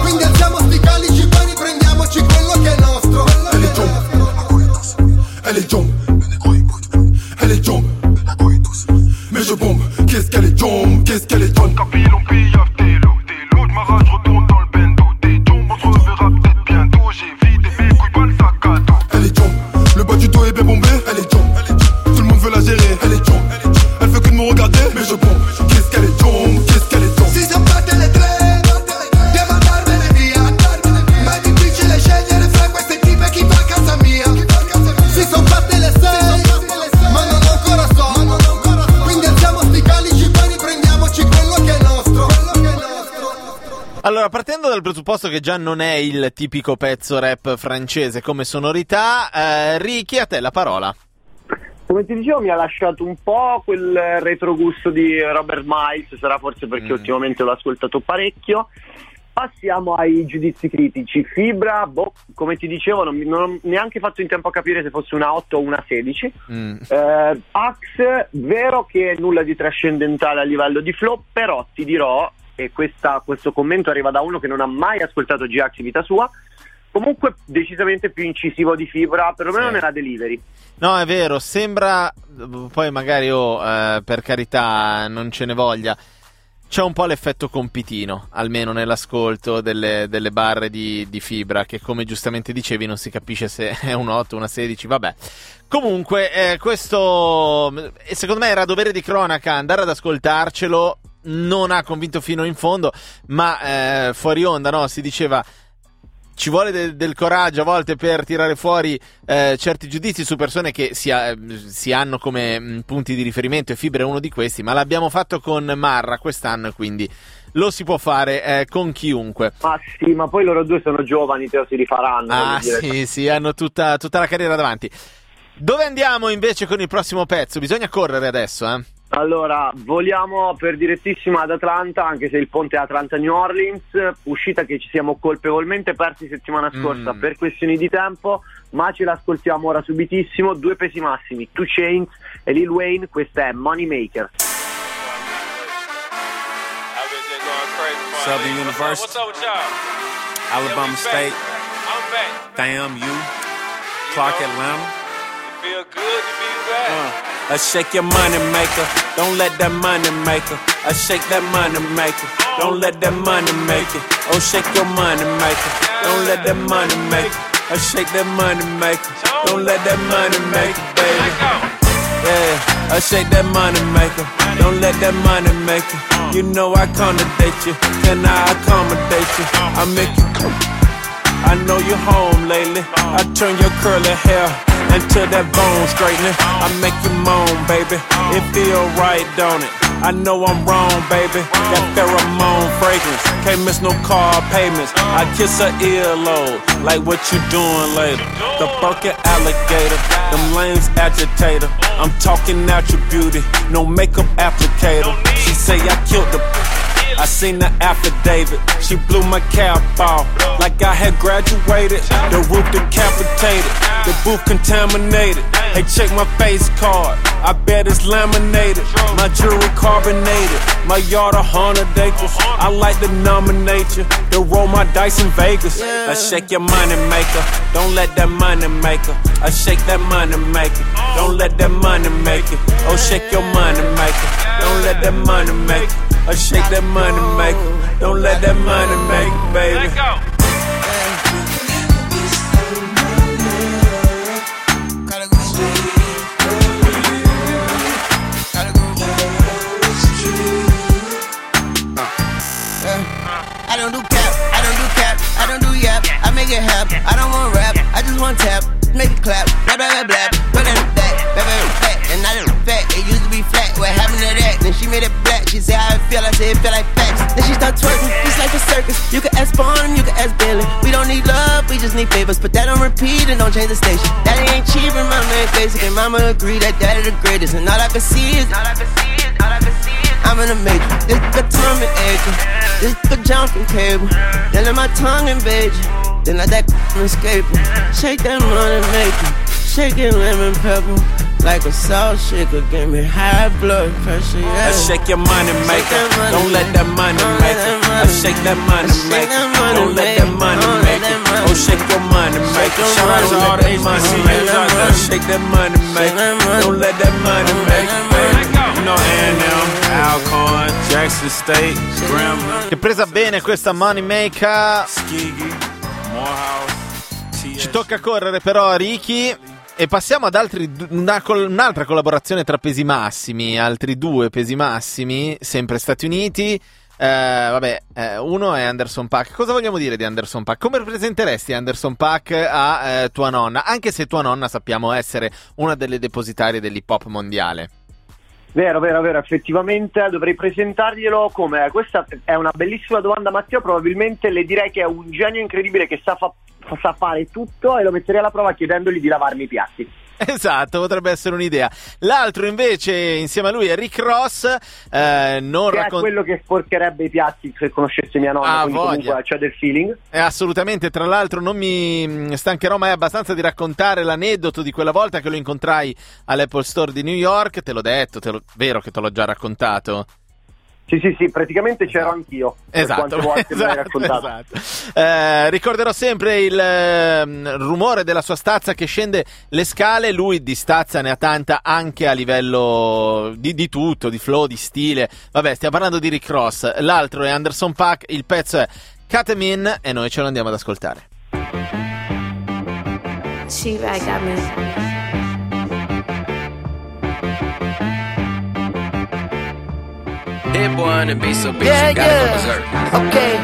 Quindi alziamo sti calici, poi riprendiamoci quello che è nostro. Elle est jombe, elle est jombe, elle est jombe. Mais je bombe, qu'est-ce qu'elle est jombe, qu'est-ce qu'elle est jombe. J'ai vidé mes couilles, pas le sac. Allora, partendo dal presupposto che già non è il tipico pezzo rap francese come sonorità, Ricky, a te la parola. Come ti dicevo, mi ha lasciato un po' quel retrogusto di Robert Miles, sarà forse perché ultimamente l'ho ascoltato parecchio. Passiamo ai giudizi critici. Fibra, come ti dicevo, non ho neanche fatto in tempo a capire se fosse una 8 o una 16. Ax, vero che nulla di trascendentale a livello di flow, però ti dirò, e questo commento arriva da uno che non ha mai ascoltato J-Ax in vita sua, comunque decisamente più incisivo di Fibra, perlomeno nella delivery. No, è vero, sembra, poi magari per carità non ce ne voglia, c'è un po' l'effetto compitino, almeno nell'ascolto delle barre di Fibra, che come giustamente dicevi non si capisce se è un 8, una 16, vabbè. Comunque questo secondo me era dovere di cronaca andare ad ascoltarcelo, non ha convinto fino in fondo, ma fuori onda, no, si diceva ci vuole del coraggio a volte per tirare fuori certi giudizi su persone che si hanno come punti di riferimento, e Fibra è uno di questi, ma l'abbiamo fatto con Marra quest'anno e quindi lo si può fare con chiunque. Ma sì, ma poi loro due sono giovani, te lo si rifaranno. Ah sì, sì, hanno tutta la carriera davanti. Dove andiamo invece con il prossimo pezzo? Bisogna correre adesso, eh. Allora, voliamo per direttissima ad Atlanta, anche se il ponte è Atlanta-New Orleans, uscita che ci siamo colpevolmente persi settimana scorsa per questioni di tempo, ma ce l'ascoltiamo ora subitissimo. Due pesi massimi, 2 Chainz e Lil Wayne, questa è Moneymaker. Southern University, Alabama State, damn you, Clark Atlanta. Feel good to be back. I shake your money maker, don't let that money maker. I shake that money maker, don't let that money make it. Oh, shake your money maker, don't let that money make it. I shake that money maker, don't let that money make it, baby. Yeah, I shake that money maker, don't let that money make it. You know I come to date you, can I accommodate you? I make you cool. I know you're home lately. I turn your curly hair until that bone straightening. I make you moan, baby, it feel right, don't it? I know I'm wrong, baby, that pheromone fragrance. Can't miss no car payments. I kiss her earlobe, like what you doing later? The fucking alligator, them lames agitator. I'm talking natural beauty, no makeup applicator. She say I killed the I seen the affidavit, she blew my cap off like I had graduated. The roof decapitated, the booth contaminated. Hey, check my face card, I bet it's laminated. My jewelry carbonated, my yard 100 acres. I like to nominate you, to roll my dice in Vegas. I shake your money maker, don't let that money make her. I shake that money maker, don't let that money make it. Oh, shake your money maker, don't let that money make it. I shake that money maker, don't let that money make it, baby. Let go. I don't do cap, I don't do cap, I don't do yap. I make it hap, I don't want rap, I just want tap. Make it clap, blah blah blah blah. But I'm fat, blah blah fat, and I don't fat. It used to be flat, what happened to that? Then she made it black. She said how it feel, I said it feel like facts. Then she start twerking, just like a circus. You can ask Bond, you can ask Billy. We don't need love, we just need favors. Put that on repeat and don't change the station. Daddy ain't cheap and mama ain't basic, and mama agree that daddy the greatest. And all I can see is, all I can see is, all I can see is I'm in a major. This the Tom and Edgar, this the jumping cable. Then let my tongue invade you, then let that escape you. Shake that money maker, shake it lemon pepper. Like a salt shaker, give me high blood pressure, yeah. I shake your money maker, don't let that money make it. I shake that money maker, don't let that money make it. Oh, shake your money maker, shout out to all that money maker. I shake that money maker, don't let that money make it. You know A&M, Alcorn, Jackson State, Grambling. Che presa bene questa money maker. Ci tocca correre però, Ricky. E passiamo ad altri un'altra collaborazione tra pesi massimi, altri due pesi massimi, sempre Stati Uniti. Uno è Anderson Paak. Cosa vogliamo dire di Anderson Paak? Come presenteresti Anderson Paak a tua nonna? Anche se tua nonna sappiamo essere una delle depositarie dell'hip hop mondiale. Vero, effettivamente dovrei presentarglielo come... Questa è una bellissima domanda, Matteo, probabilmente le direi che è un genio incredibile che sa fare tutto e lo metterei alla prova chiedendogli di lavarmi i piatti. Esatto, potrebbe essere un'idea. L'altro invece insieme a lui è Rick Ross, è quello che sporcherebbe i piatti se conoscesse mia nonna, quindi voglia. Comunque c'è del feeling, assolutamente. Tra l'altro non mi stancherò mai abbastanza di raccontare l'aneddoto di quella volta che lo incontrai all'Apple Store di New York. Te l'ho detto, vero che te l'ho già raccontato? Sì, praticamente c'ero anch'io. Esatto. Ricorderò sempre il rumore della sua stazza che scende le scale. Lui di stazza ne ha tanta, anche a livello di tutto, di flow, di stile. Vabbè, stiamo parlando di Rick Ross. L'altro è Anderson Paak, il pezzo è Cut 'Em In e noi ce lo andiamo ad ascoltare. She got me. Hit-Boy and the beat so big, yeah, you gotta go berserk. Okay,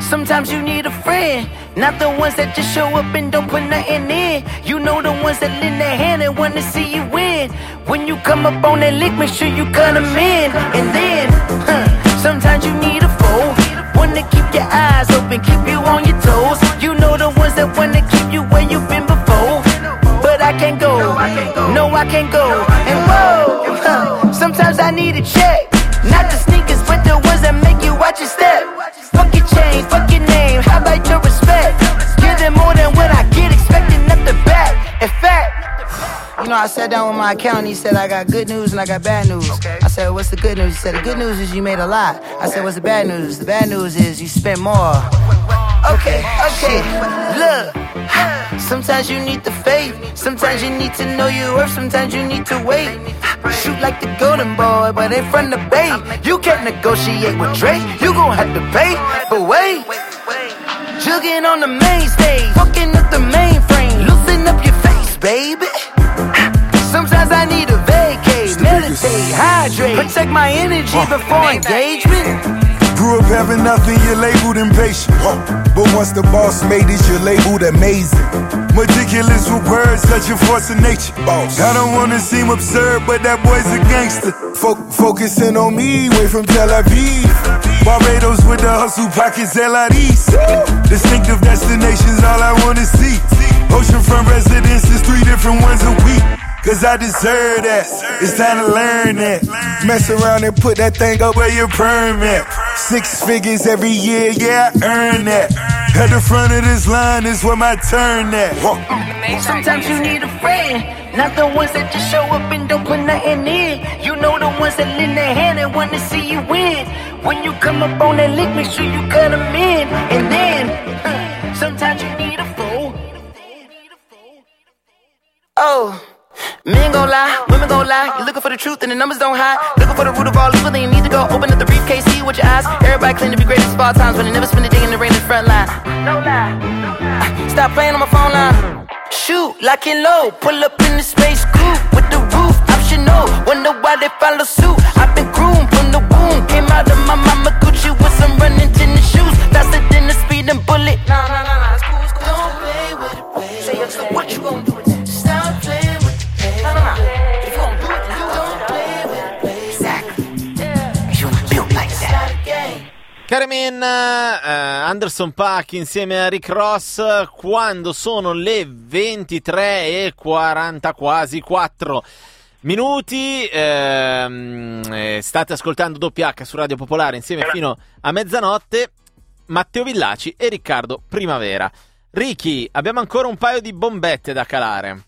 sometimes you need a friend, not the ones that just show up and don't put nothing in. You know the ones that lend their hand and wanna see you win. When you come up on that lick, make sure you cut 'em in. And then, sometimes you need a foe, one to keep your eyes open, keep you on your toes. You know the ones that wanna keep you where you've been before. But I can't go, no I can't go. And whoa, sometimes I need a check. Not the sneakers, but the ones that make you watch your step. Fuck your chain, fuck your name, how about your respect? Give them more than what I get, expecting up the back. In fact, you know, I sat down with my accountant, he said, I got good news and I got bad news. Okay. I said, what's the good news? He said, the good news is you made a lot. I said, what's the bad news? The bad news is you spent more. Okay, look, sometimes you need the faith, sometimes you need to know your worth, sometimes you need to wait. Shoot like the golden boy, but ain't from the bay. You can't negotiate with Drake, you gon' have to pay. But wait, jugging on the main stage, fucking up the mainframe, loosen up your face, baby. Sometimes I need a vacate, meditate, hydrate, protect my energy before engagement. Grew up having nothing, you're labeled impatient. But once the boss made it, you're labeled amazing. Meticulous with words, such a force of nature. Boss. I don't wanna seem absurd, but that boy's a gangster. Focusing on me, way from Tel Aviv. Barbados with the hustle pockets, LIDs. Distinctive destinations, all I wanna see. Oceanfront residences, 3 different ones a week. Cause I deserve that, it's time to learn that. Mess around and put that thing up where your perm at. 6 figures every year, yeah, I earn that. At the front of this line is where my turn at. Sometimes you need a friend, not the ones that just show up and don't put nothing in. You know the ones that lend their hand and wanna see you win. When you come up on that lick, make sure you cut 'em in. And then, sometimes you need a fool. Oh. Men gon' lie, women gon' lie. You're looking for the truth and the numbers don't hide. Looking for the root of all evil, then you need to go open up the briefcase, see it with your eyes. Everybody claim to be great at all times, but they never spend a day in the rain in the front line. No lie, no lie. Stop playing on my phone line. Shoot, lock and load, pull up in the space coupe with the roof optional. Wonder why they follow suit. I've been groomed from the womb, came out of my mama Gucci with some running tennis shoes, faster than the speed and bullet. Nah, it's cool, it's cool. Don't play with it, baby. Say it's cool. What you gon' do? Carmen, Anderson Paak insieme a Rick Ross, quando sono le 23:40, quasi 4 minuti, state ascoltando WH su Radio Popolare insieme fino a mezzanotte, Matteo Villaci e Riccardo Primavera. Ricky, abbiamo ancora un paio di bombette da calare.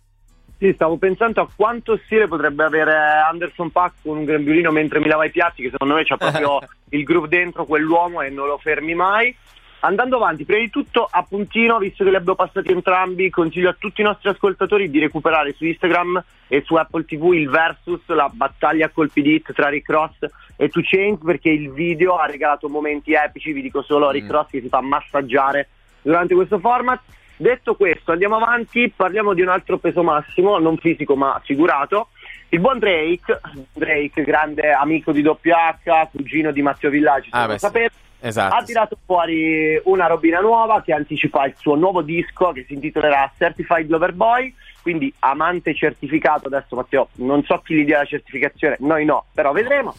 Sì, stavo pensando a quanto stile potrebbe avere Anderson Paak con un grembiulino mentre mi lava i piatti, che secondo me c'ha proprio il groove dentro quell'uomo e non lo fermi mai. Andando avanti, prima di tutto, appuntino, visto che li abbiamo passati entrambi, consiglio a tutti i nostri ascoltatori di recuperare su Instagram e su Apple TV il versus, la battaglia a colpi di hit tra Rick Ross e 2 Chainz, perché il video ha regalato momenti epici. Vi dico solo Rick Ross che si fa massaggiare durante questo format. Detto questo, andiamo avanti, parliamo di un altro peso massimo, non fisico ma figurato. Il buon Drake, grande amico di WH, cugino di Matteo Villaci, se lo sapete, esatto, ha tirato fuori una robina nuova che anticipa il suo nuovo disco che si intitolerà Certified Lover Boy, quindi amante certificato. Adesso Matteo non so chi gli dia la certificazione, noi no, però vedremo.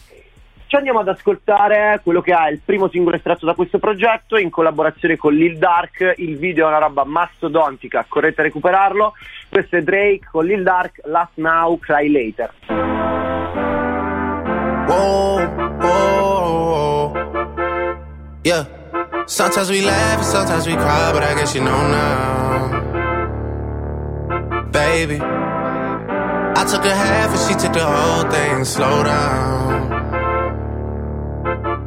Ci andiamo ad ascoltare quello che è il primo singolo estratto da questo progetto in collaborazione con Lil Durk. Il video è una roba mastodontica, correte a recuperarlo. Questo è Drake con Lil Durk, Laugh Now, Cry Later. Whoa, whoa. Yeah. Sometimes we laugh, sometimes we cry, but I guess you know now. Baby, I took a half and she took the whole thing. Slow down,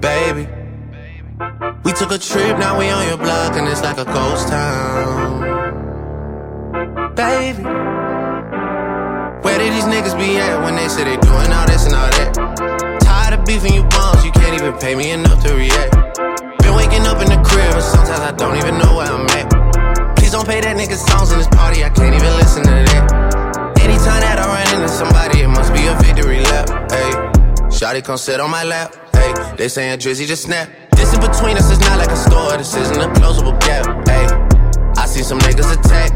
baby. We took a trip, now we on your block and it's like a ghost town, baby. Where did these niggas be at when they say they doing all this and all that? Tired of beefing you bums, you can't even pay me enough to react. Been waking up in the crib and sometimes I don't even know where I'm at. Please don't pay that nigga songs in this party, I can't even listen to that. Anytime that I run into somebody, it must be a victory lap. Ayy, shawty come sit on my lap. Ayy, they saying Drizzy just snap. This in between us is not like a store, this isn't a closable gap. Ayy, I see some niggas attack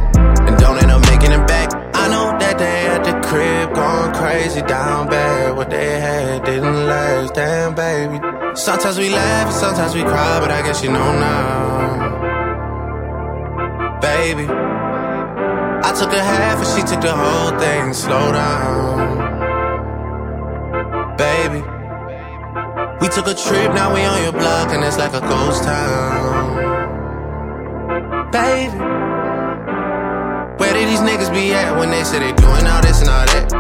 and don't end up making it back. I know that they at the crib going crazy down bad. What they had didn't last, damn baby. Sometimes we laugh and sometimes we cry, but I guess you know now, baby. I took a half and she took the whole thing. Slow down, baby. We took a trip, now we on your block and it's like a ghost town, baby. Where did these niggas be at when they say they doing all this and all that?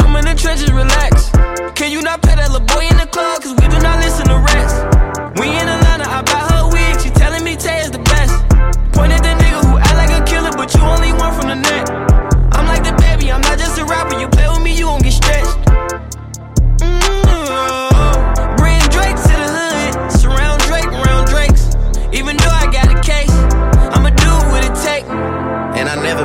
I'm in the trenches, relax. Can you not pet that little boy in the club? Cause we do not listen to rats. We in Atlanta, I buy her wig. She telling me Tay is the best. Point at the nigga who act like a killer, but you only one from the net. I'm like the baby, I'm not just a rapper. You play with me, you gon' get stretched. Bring Drake to the hood, surround Drake, round Drakes. Even though I got a case, I'ma do what it take. And I never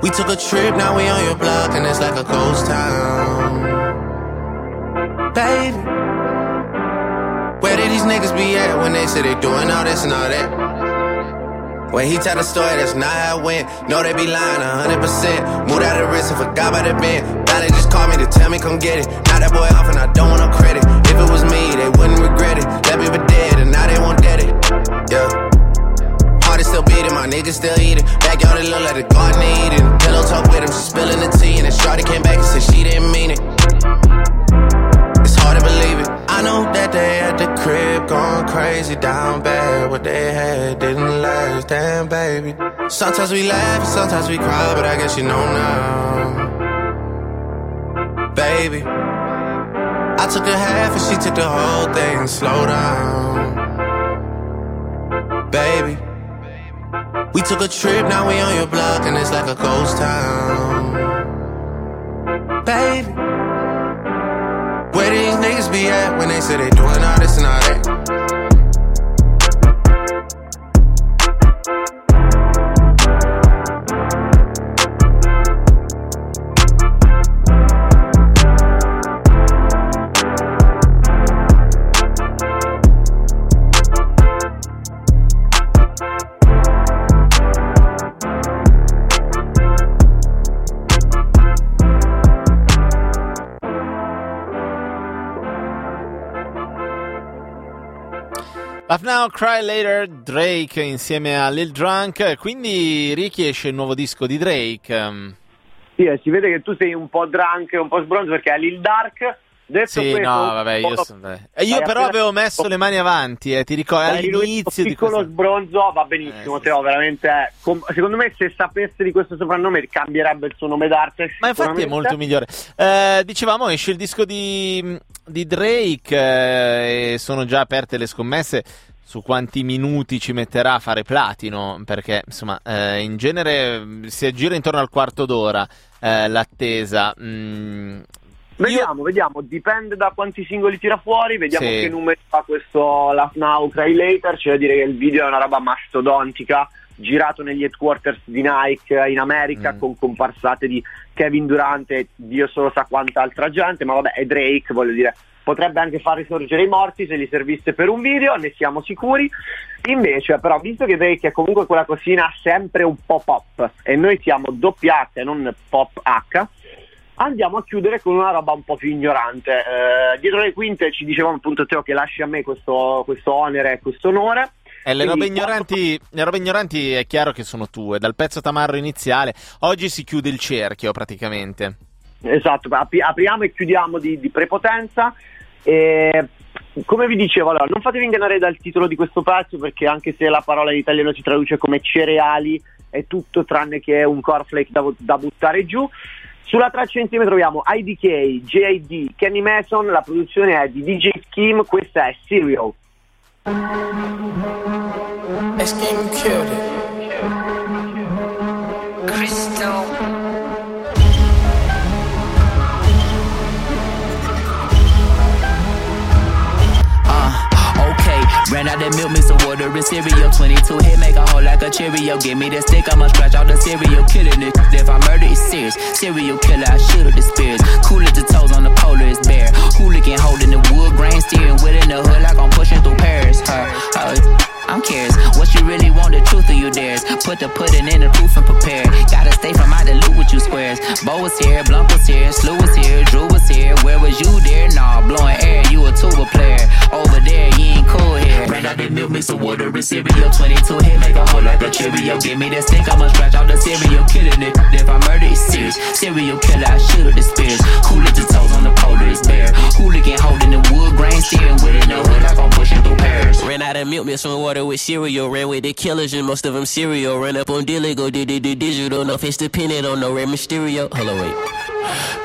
We took a trip, now we on your block and it's like a ghost town, baby. Where did these niggas be at when they say they doing all this and all that? When he tell the story, that's not how it went. No, they be lying 100%. Moved out of risk and forgot about the bend. Now they just call me to tell me come get it. Now that boy off and I don't want no credit. If it was me, they wouldn't regret it. Left me for dead and now they won't dead it. Yeah. Heart is still beating, my niggas still eating. Backyard it look like the garden eating. Pillow talk with him, she spilling the tea. And then shawty came back and said she didn't mean it. It's hard to believe it. I know that they at the crib going crazy down bad. What they had didn't last, damn baby. Sometimes we laugh and sometimes we cry, but I guess you know now, baby. I took a half and she took the whole thing. Slow down, baby. We took a trip, now we on your block and it's like a ghost town, baby. Where these niggas be at when they say they doing all this and all that? Laugh Now, Cry Later, Drake insieme a Lil Durk. Quindi Ricky, esce il nuovo disco di Drake. Sì, si vede che tu sei un po' drunk, un po' sbronzo perché è Lil Durk. Detto sì, questo, no, vabbè, io però avevo messo le mani avanti, ti ricordo all'inizio di questo sbronzo, va benissimo, sì, Teo, veramente. Secondo me, se sapesse di questo soprannome, cambierebbe il suo nome d'arte. Ma infatti è molto migliore. Dicevamo, esce il disco di Drake, e sono già aperte le scommesse su quanti minuti ci metterà a fare platino, perché insomma in genere si aggira intorno al quarto d'ora l'attesa. Vediamo, dipende da quanti singoli tira fuori, vediamo sì. Che numeri fa questo Laugh Now Cry Later, cioè da dire che il video è una roba mastodontica, girato negli headquarters di Nike in America con comparsate di Kevin Durant e Dio solo sa quanta altra gente, ma vabbè è Drake, voglio dire, potrebbe anche far risorgere i morti se gli servisse per un video, ne siamo sicuri. Invece però, visto che Drake è comunque quella cosina sempre un po' pop e noi siamo doppia H e non pop H, andiamo a chiudere con una roba un po' più ignorante. Dietro le quinte ci dicevamo appunto Teo che lasci a me questo onere e questo onore. E le robe ignoranti è chiaro che sono tue, dal pezzo tamarro iniziale. Oggi si chiude il cerchio praticamente. Esatto, apriamo e chiudiamo di prepotenza. E come vi dicevo, allora, non fatevi ingannare dal titolo di questo pezzo, perché anche se la parola in italiano si traduce come cereali, è tutto tranne che un cornflake da buttare giù. Sulla traccia insieme troviamo IDK, JID, Kenny Mason, la produzione è di DJ Kim, questa è Serial. This game killed it. Crystal. Ran out that milk, mix some water and cereal. 22 hit, make a hole like a Cheerio. Give me that stick, I'ma scratch out the cereal. Killing it, if I murder, it's serious. Serial killer, I shoot up the spirits. Cool at the toes on the polar, it's bare. Hooligan holding the wood grain, steering wheel in the hood like I'm pushing through Paris. I'm curious, what you really want, the truth of you dares. Put the pudding in the proof and prepare. Gotta stay from out the loot with you squares. Bo was here, Blunt was here, Slew was here, Drew was here. Where was you there? Nah, blowing air, you a tuba player. Over there, you ain't cool here. Ran out the milk, mix with water and cereal. 22 hit, make a hole like a Cheerio. Give me that stick, I'ma scratch out the cereal. Killing it, if I murder, it's serious. Serial killer, I shoot up the spirits. Cool at the toes on the polar, it's bare. Hooligan holding the wood grain, steering with it, no hood like I'm pushing through Paris. Ran out of milk, mix with water with cereal, ran with the killers and most of them cereal. Ran up on Dilly, go digital, no face dependent on no red Mysterio. Hello, wait.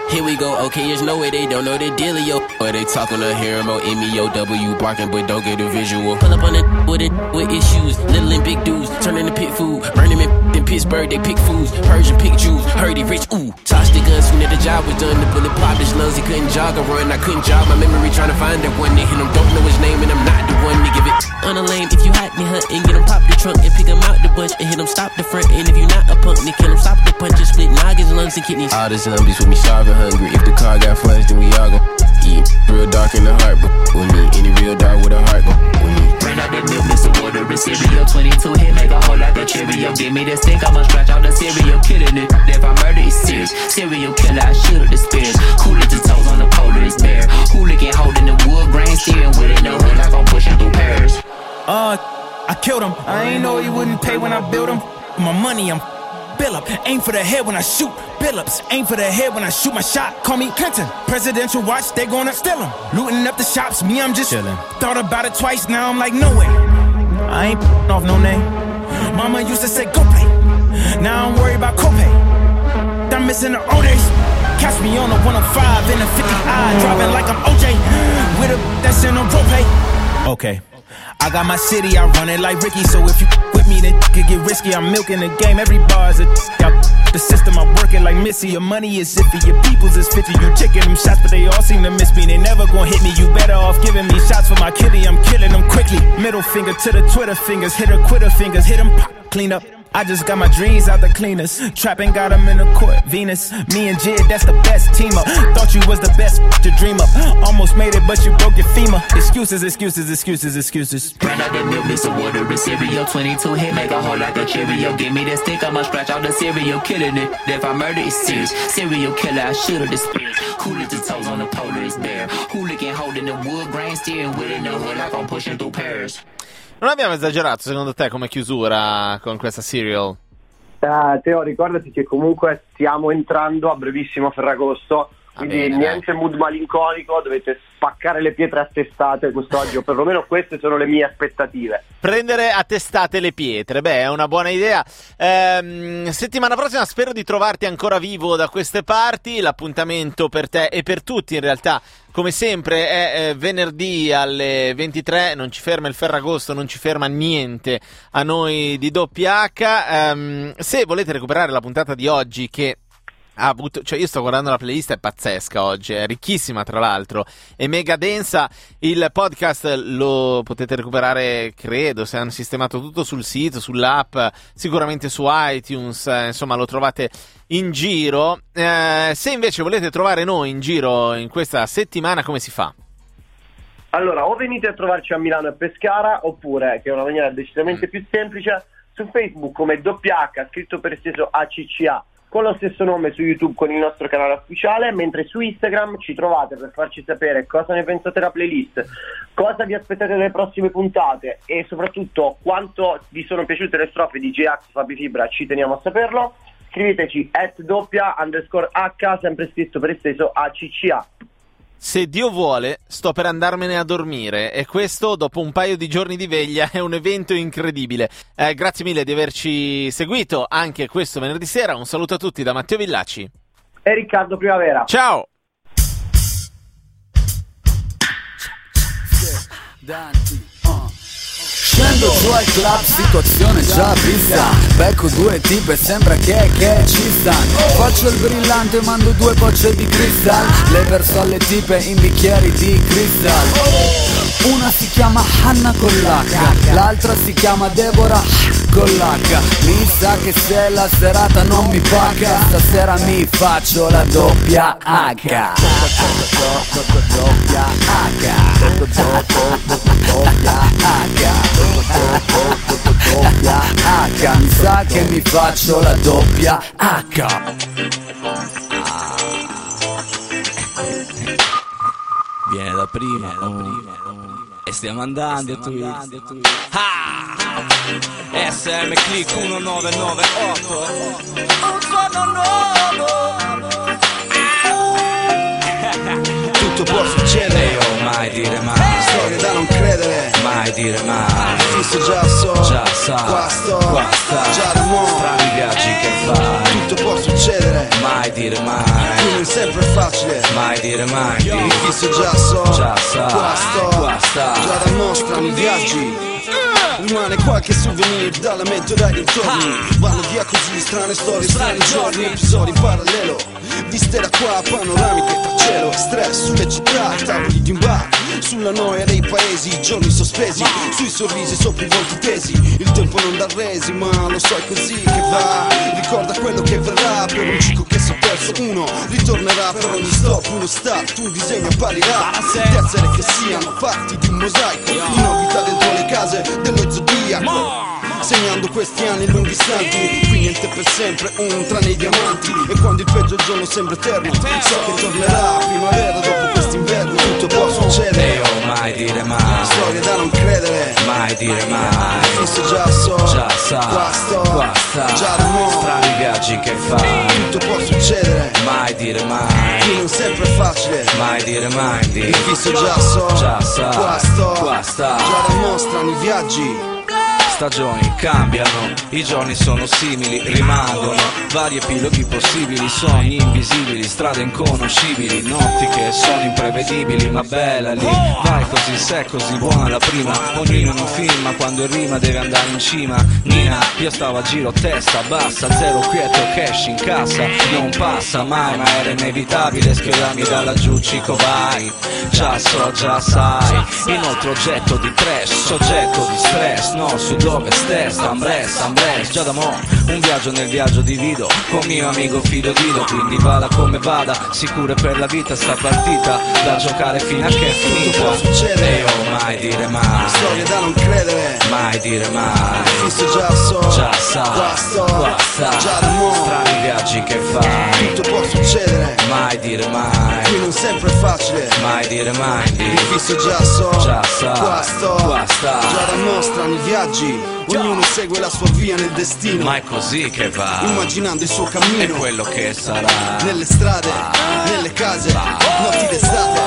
Here we go, okay, there's no way they don't know the dealio. Or they talkin' to hear him on MEOW, barking, but don't get a visual. Pull up on that with issues, little and big dudes, turnin' to pit food. Burn them in Pittsburgh, they pick foods, Persian pick Jews, hurdy rich, ooh. Toss the guns from there, the job was done, the bullet popped his lungs, he couldn't jog or run. I couldn't jog my memory trying to find that one, they hit him, don't know his name, and I'm not the one to give it. On a lane, if you hot, me hunt, and get him pop the trunk, and pick him out the bunch, and hit him stop the front, and if you not a punk, then kill him stop the punch, and split noggins, lungs, and kidneys. All the zombies with me starving. Hungry. If the car got funds, then we all gon' eat. Real dark in the heart, but with me. Any real dark with a heart, gon' with me. Ran out the milk, mix some water and cereal. 22 hit, make a hole like a Cheerio. Give me that stick, I'ma scratch out the cereal. Killing it, if I murder, it's serious. Serial killer, I shoot up the spirits. Cool at the toes on the polar, it's bare. Hooligan holding the wood grain, steering with it. No hood, like I'm pushing through Paris. I killed him. I ain't know he wouldn't pay when I built him. My money, I'm bill up. Aim for the head when I shoot. Phillips, aim for the head when I shoot my shot. Call me Clinton. Presidential watch, they gonna steal him. Looting up the shops, me, I'm just chilling. Thought about it twice, now I'm like, no way. I ain't off no name. Mama used to say, go pay. Now I'm worried about copay. I'm missing the old days. Catch me on a 105 in a 50i. Driving like I'm OJ. With a that's in a propane. Okay. I got my city, I run it like Ricky. So if you with me, then could get risky. I'm milking the game, every bar's a the system, I work it like Missy. Your money is iffy, your people's is 50. You chicken them shots, but they all seem to miss me. They never gon' hit me, you better off giving me shots for my kitty. I'm killing them quickly. Middle finger to the Twitter fingers. Hit her quitter fingers, hit them pop, clean up. I just got my dreams out the cleaners. Trappin' got him in the court, Venus. Me and Jid, that's the best team up. Thought you was the best to dream up. Almost made it, but you broke your femur. Excuses. Ran out the milk, mix some water and cereal. 22 hit, make a hole like a Cheerio. Give me that stick, I'ma scratch out the cereal. Killing it, if I murder, it's serious. Serial killer, I shoot up the spirits. Hooligan the toes on the polar, it's bare. Hooligan holding the wood grain, steering with it. No hood like I'm pushing through Paris. Non abbiamo esagerato, secondo te, come chiusura con questa Serial? Teo, ricordati che comunque stiamo entrando a brevissimo a Ferragosto, Quindi niente mood malinconico, dovete spaccare le pietre a testate quest'oggi, o perlomeno queste sono le mie aspettative. Prendere a testate le pietre, beh, è una buona idea. Settimana prossima spero di trovarti ancora vivo da queste parti. L'appuntamento per te e per tutti in realtà, come sempre, è venerdì alle 23, non ci ferma il Ferragosto, non ci ferma niente a noi di WH. Se volete recuperare la puntata di oggi che... cioè io sto guardando la playlist, è pazzesca oggi, è ricchissima tra l'altro, è mega densa. Il podcast lo potete recuperare, credo, se hanno sistemato tutto, sul sito, sull'app, sicuramente su iTunes, insomma lo trovate in giro. Se invece volete trovare noi in giro in questa settimana, come si fa? Allora, o venite a trovarci a Milano e Pescara, oppure, che è una maniera decisamente più semplice, su Facebook come WH scritto per esteso ACCA, con lo stesso nome su YouTube con il nostro canale ufficiale, mentre su Instagram ci trovate per farci sapere cosa ne pensate della playlist, cosa vi aspettate dalle prossime puntate e soprattutto quanto vi sono piaciute le strofe di J-Ax, Fabri Fibra, ci teniamo a saperlo. Scriveteci @WH_H, sempre scritto per esteso ACCA. Se Dio vuole, sto per andarmene a dormire, e questo dopo un paio di giorni di veglia è un evento incredibile. Grazie mille di averci seguito anche questo venerdì sera. Un saluto a tutti da Matteo Villacci e Riccardo Primavera. Ciao! Scendo giù al club, situazione già vista. Becco due tipe, sembra che ci stanno. Faccio il brillante, mando due gocce di cristal. Le verso alle tipe in bicchieri di cristal. Una si chiama Hanna con l'H, l'altra si chiama Deborah con l'H. Mi sa che se la serata non mi paga, stasera mi faccio la doppia H. Doppia H, mi sa che mi faccio la doppia H. Viene da prima, e stiamo andando tu. Ah! SM Click 1998. Un giorno nuovo. Tutto può succedere, io mai dire mai. Storie da non credere, mai dire mai. Fisso già so, qua sto, già d'uomo. Strani viaggi che fai, tutto può succedere, mai dire mai. Qui non è sempre facile, mai dire mai. Fisso già so, qua sta, già d'uomo. Strani viaggi. Rimane qualche souvenir dalla mente o dai dintorni. Vanno via così strane storie, strani giorni, episodi in parallelo. Viste da qua, panoramiche tra cielo e stress sulle città, tavoli di un bar. Sulla noia dei paesi, giorni sospesi sui sorrisi sopra i volti tesi. Il tempo non dà resi, ma lo so è così che va. Ricorda quello che verrà, per un ciclo che s'è perso uno ritornerà. Per ogni stop uno start, un disegno apparirà. Di essere che siano parti di un mosaico, in orbita dentro le case dello zodiaco. Segnando questi anni lunghi istanti, qui niente per sempre, un tranne i diamanti. E quando il peggio giorno sembra eterno, so che tornerà primavera dopo quest'inverno. Tutto può succedere, io mai dire mai. Storie da non credere, mai dire mai. Fisso già so, qua sta, già d'amore. Strani viaggi che fai, tutto può succedere, mai dire mai. Qui non sempre è facile, mai dire mai. Fisso già so, qua sta, già d'amore. Strani viaggi. Stagioni cambiano, i giorni sono simili, rimangono vari epiloghi possibili, sogni invisibili, strade inconoscibili, notti che sono imprevedibili, ma bella lì, vai così, sei così buona la prima, ognuno non firma, quando rima deve andare in cima, Nina, io stavo a giro testa bassa, zero quieto, cash in cassa, non passa mai, ma era inevitabile, schiodarmi da laggiù, cico vai, già sai, inoltre oggetto di trash, soggetto di stress, no, su dove stessa, Ambress, già da mo', un viaggio nel viaggio divido, con mio amico Fido Dido, quindi vada come vada, sicure per la vita sta partita, da giocare fino a che è finita. Tutto può succedere, io mai dire mai, storie da non credere, mai dire mai. Fisso già so, qua sta, già d'amore. Strani viaggi che fai, tutto può succedere, mai dire mai. sempre facile, mai dire mai. Difficile già so, qua sto, già da nostra nei viaggi. Ognuno segue la sua via nel destino, ma è così che va, immaginando il suo cammino e quello che sarà. Nelle strade, nelle case, notti d'estate,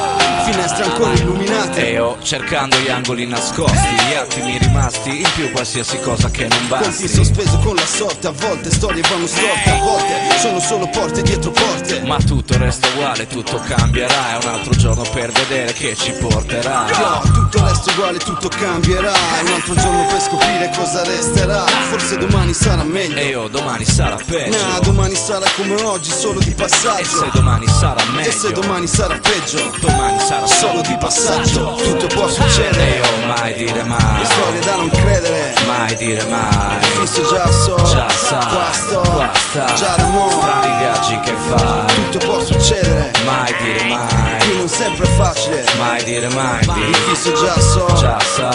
finestre ancora illuminate, e io cercando gli angoli nascosti, gli attimi rimasti, in più qualsiasi cosa che non basti. Conti sospeso con la sorte, a volte storie vanno storte, a volte sono solo porte dietro porte, ma tutto resta uguale, tutto cambierà, è un altro giorno per vedere che ci porterà. Tutto resta uguale, tutto cambierà, è un altro giorno per scoprire cosa resterà. Forse domani sarà meglio, e io domani sarà peggio. Domani sarà come oggi, solo di passaggio. E se domani sarà meglio, e se domani sarà peggio. Domani sarà solo di passaggio. Tutto può succedere, e io mai dire mai. Le storie da non credere, mai dire mai. Fisso già so, qua sto, già da nuovo, tra i viaggi che fai. Tutto può succedere, mai dire mai. Qui non sempre è facile, mai dire mai. Fisso già so,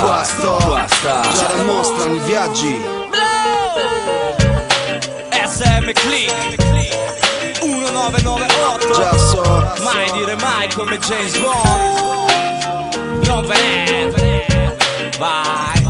qua sto, già da mostra viaggi. SM Click 1998. Già so, mai dire mai come James Bond. Non ve ne vai.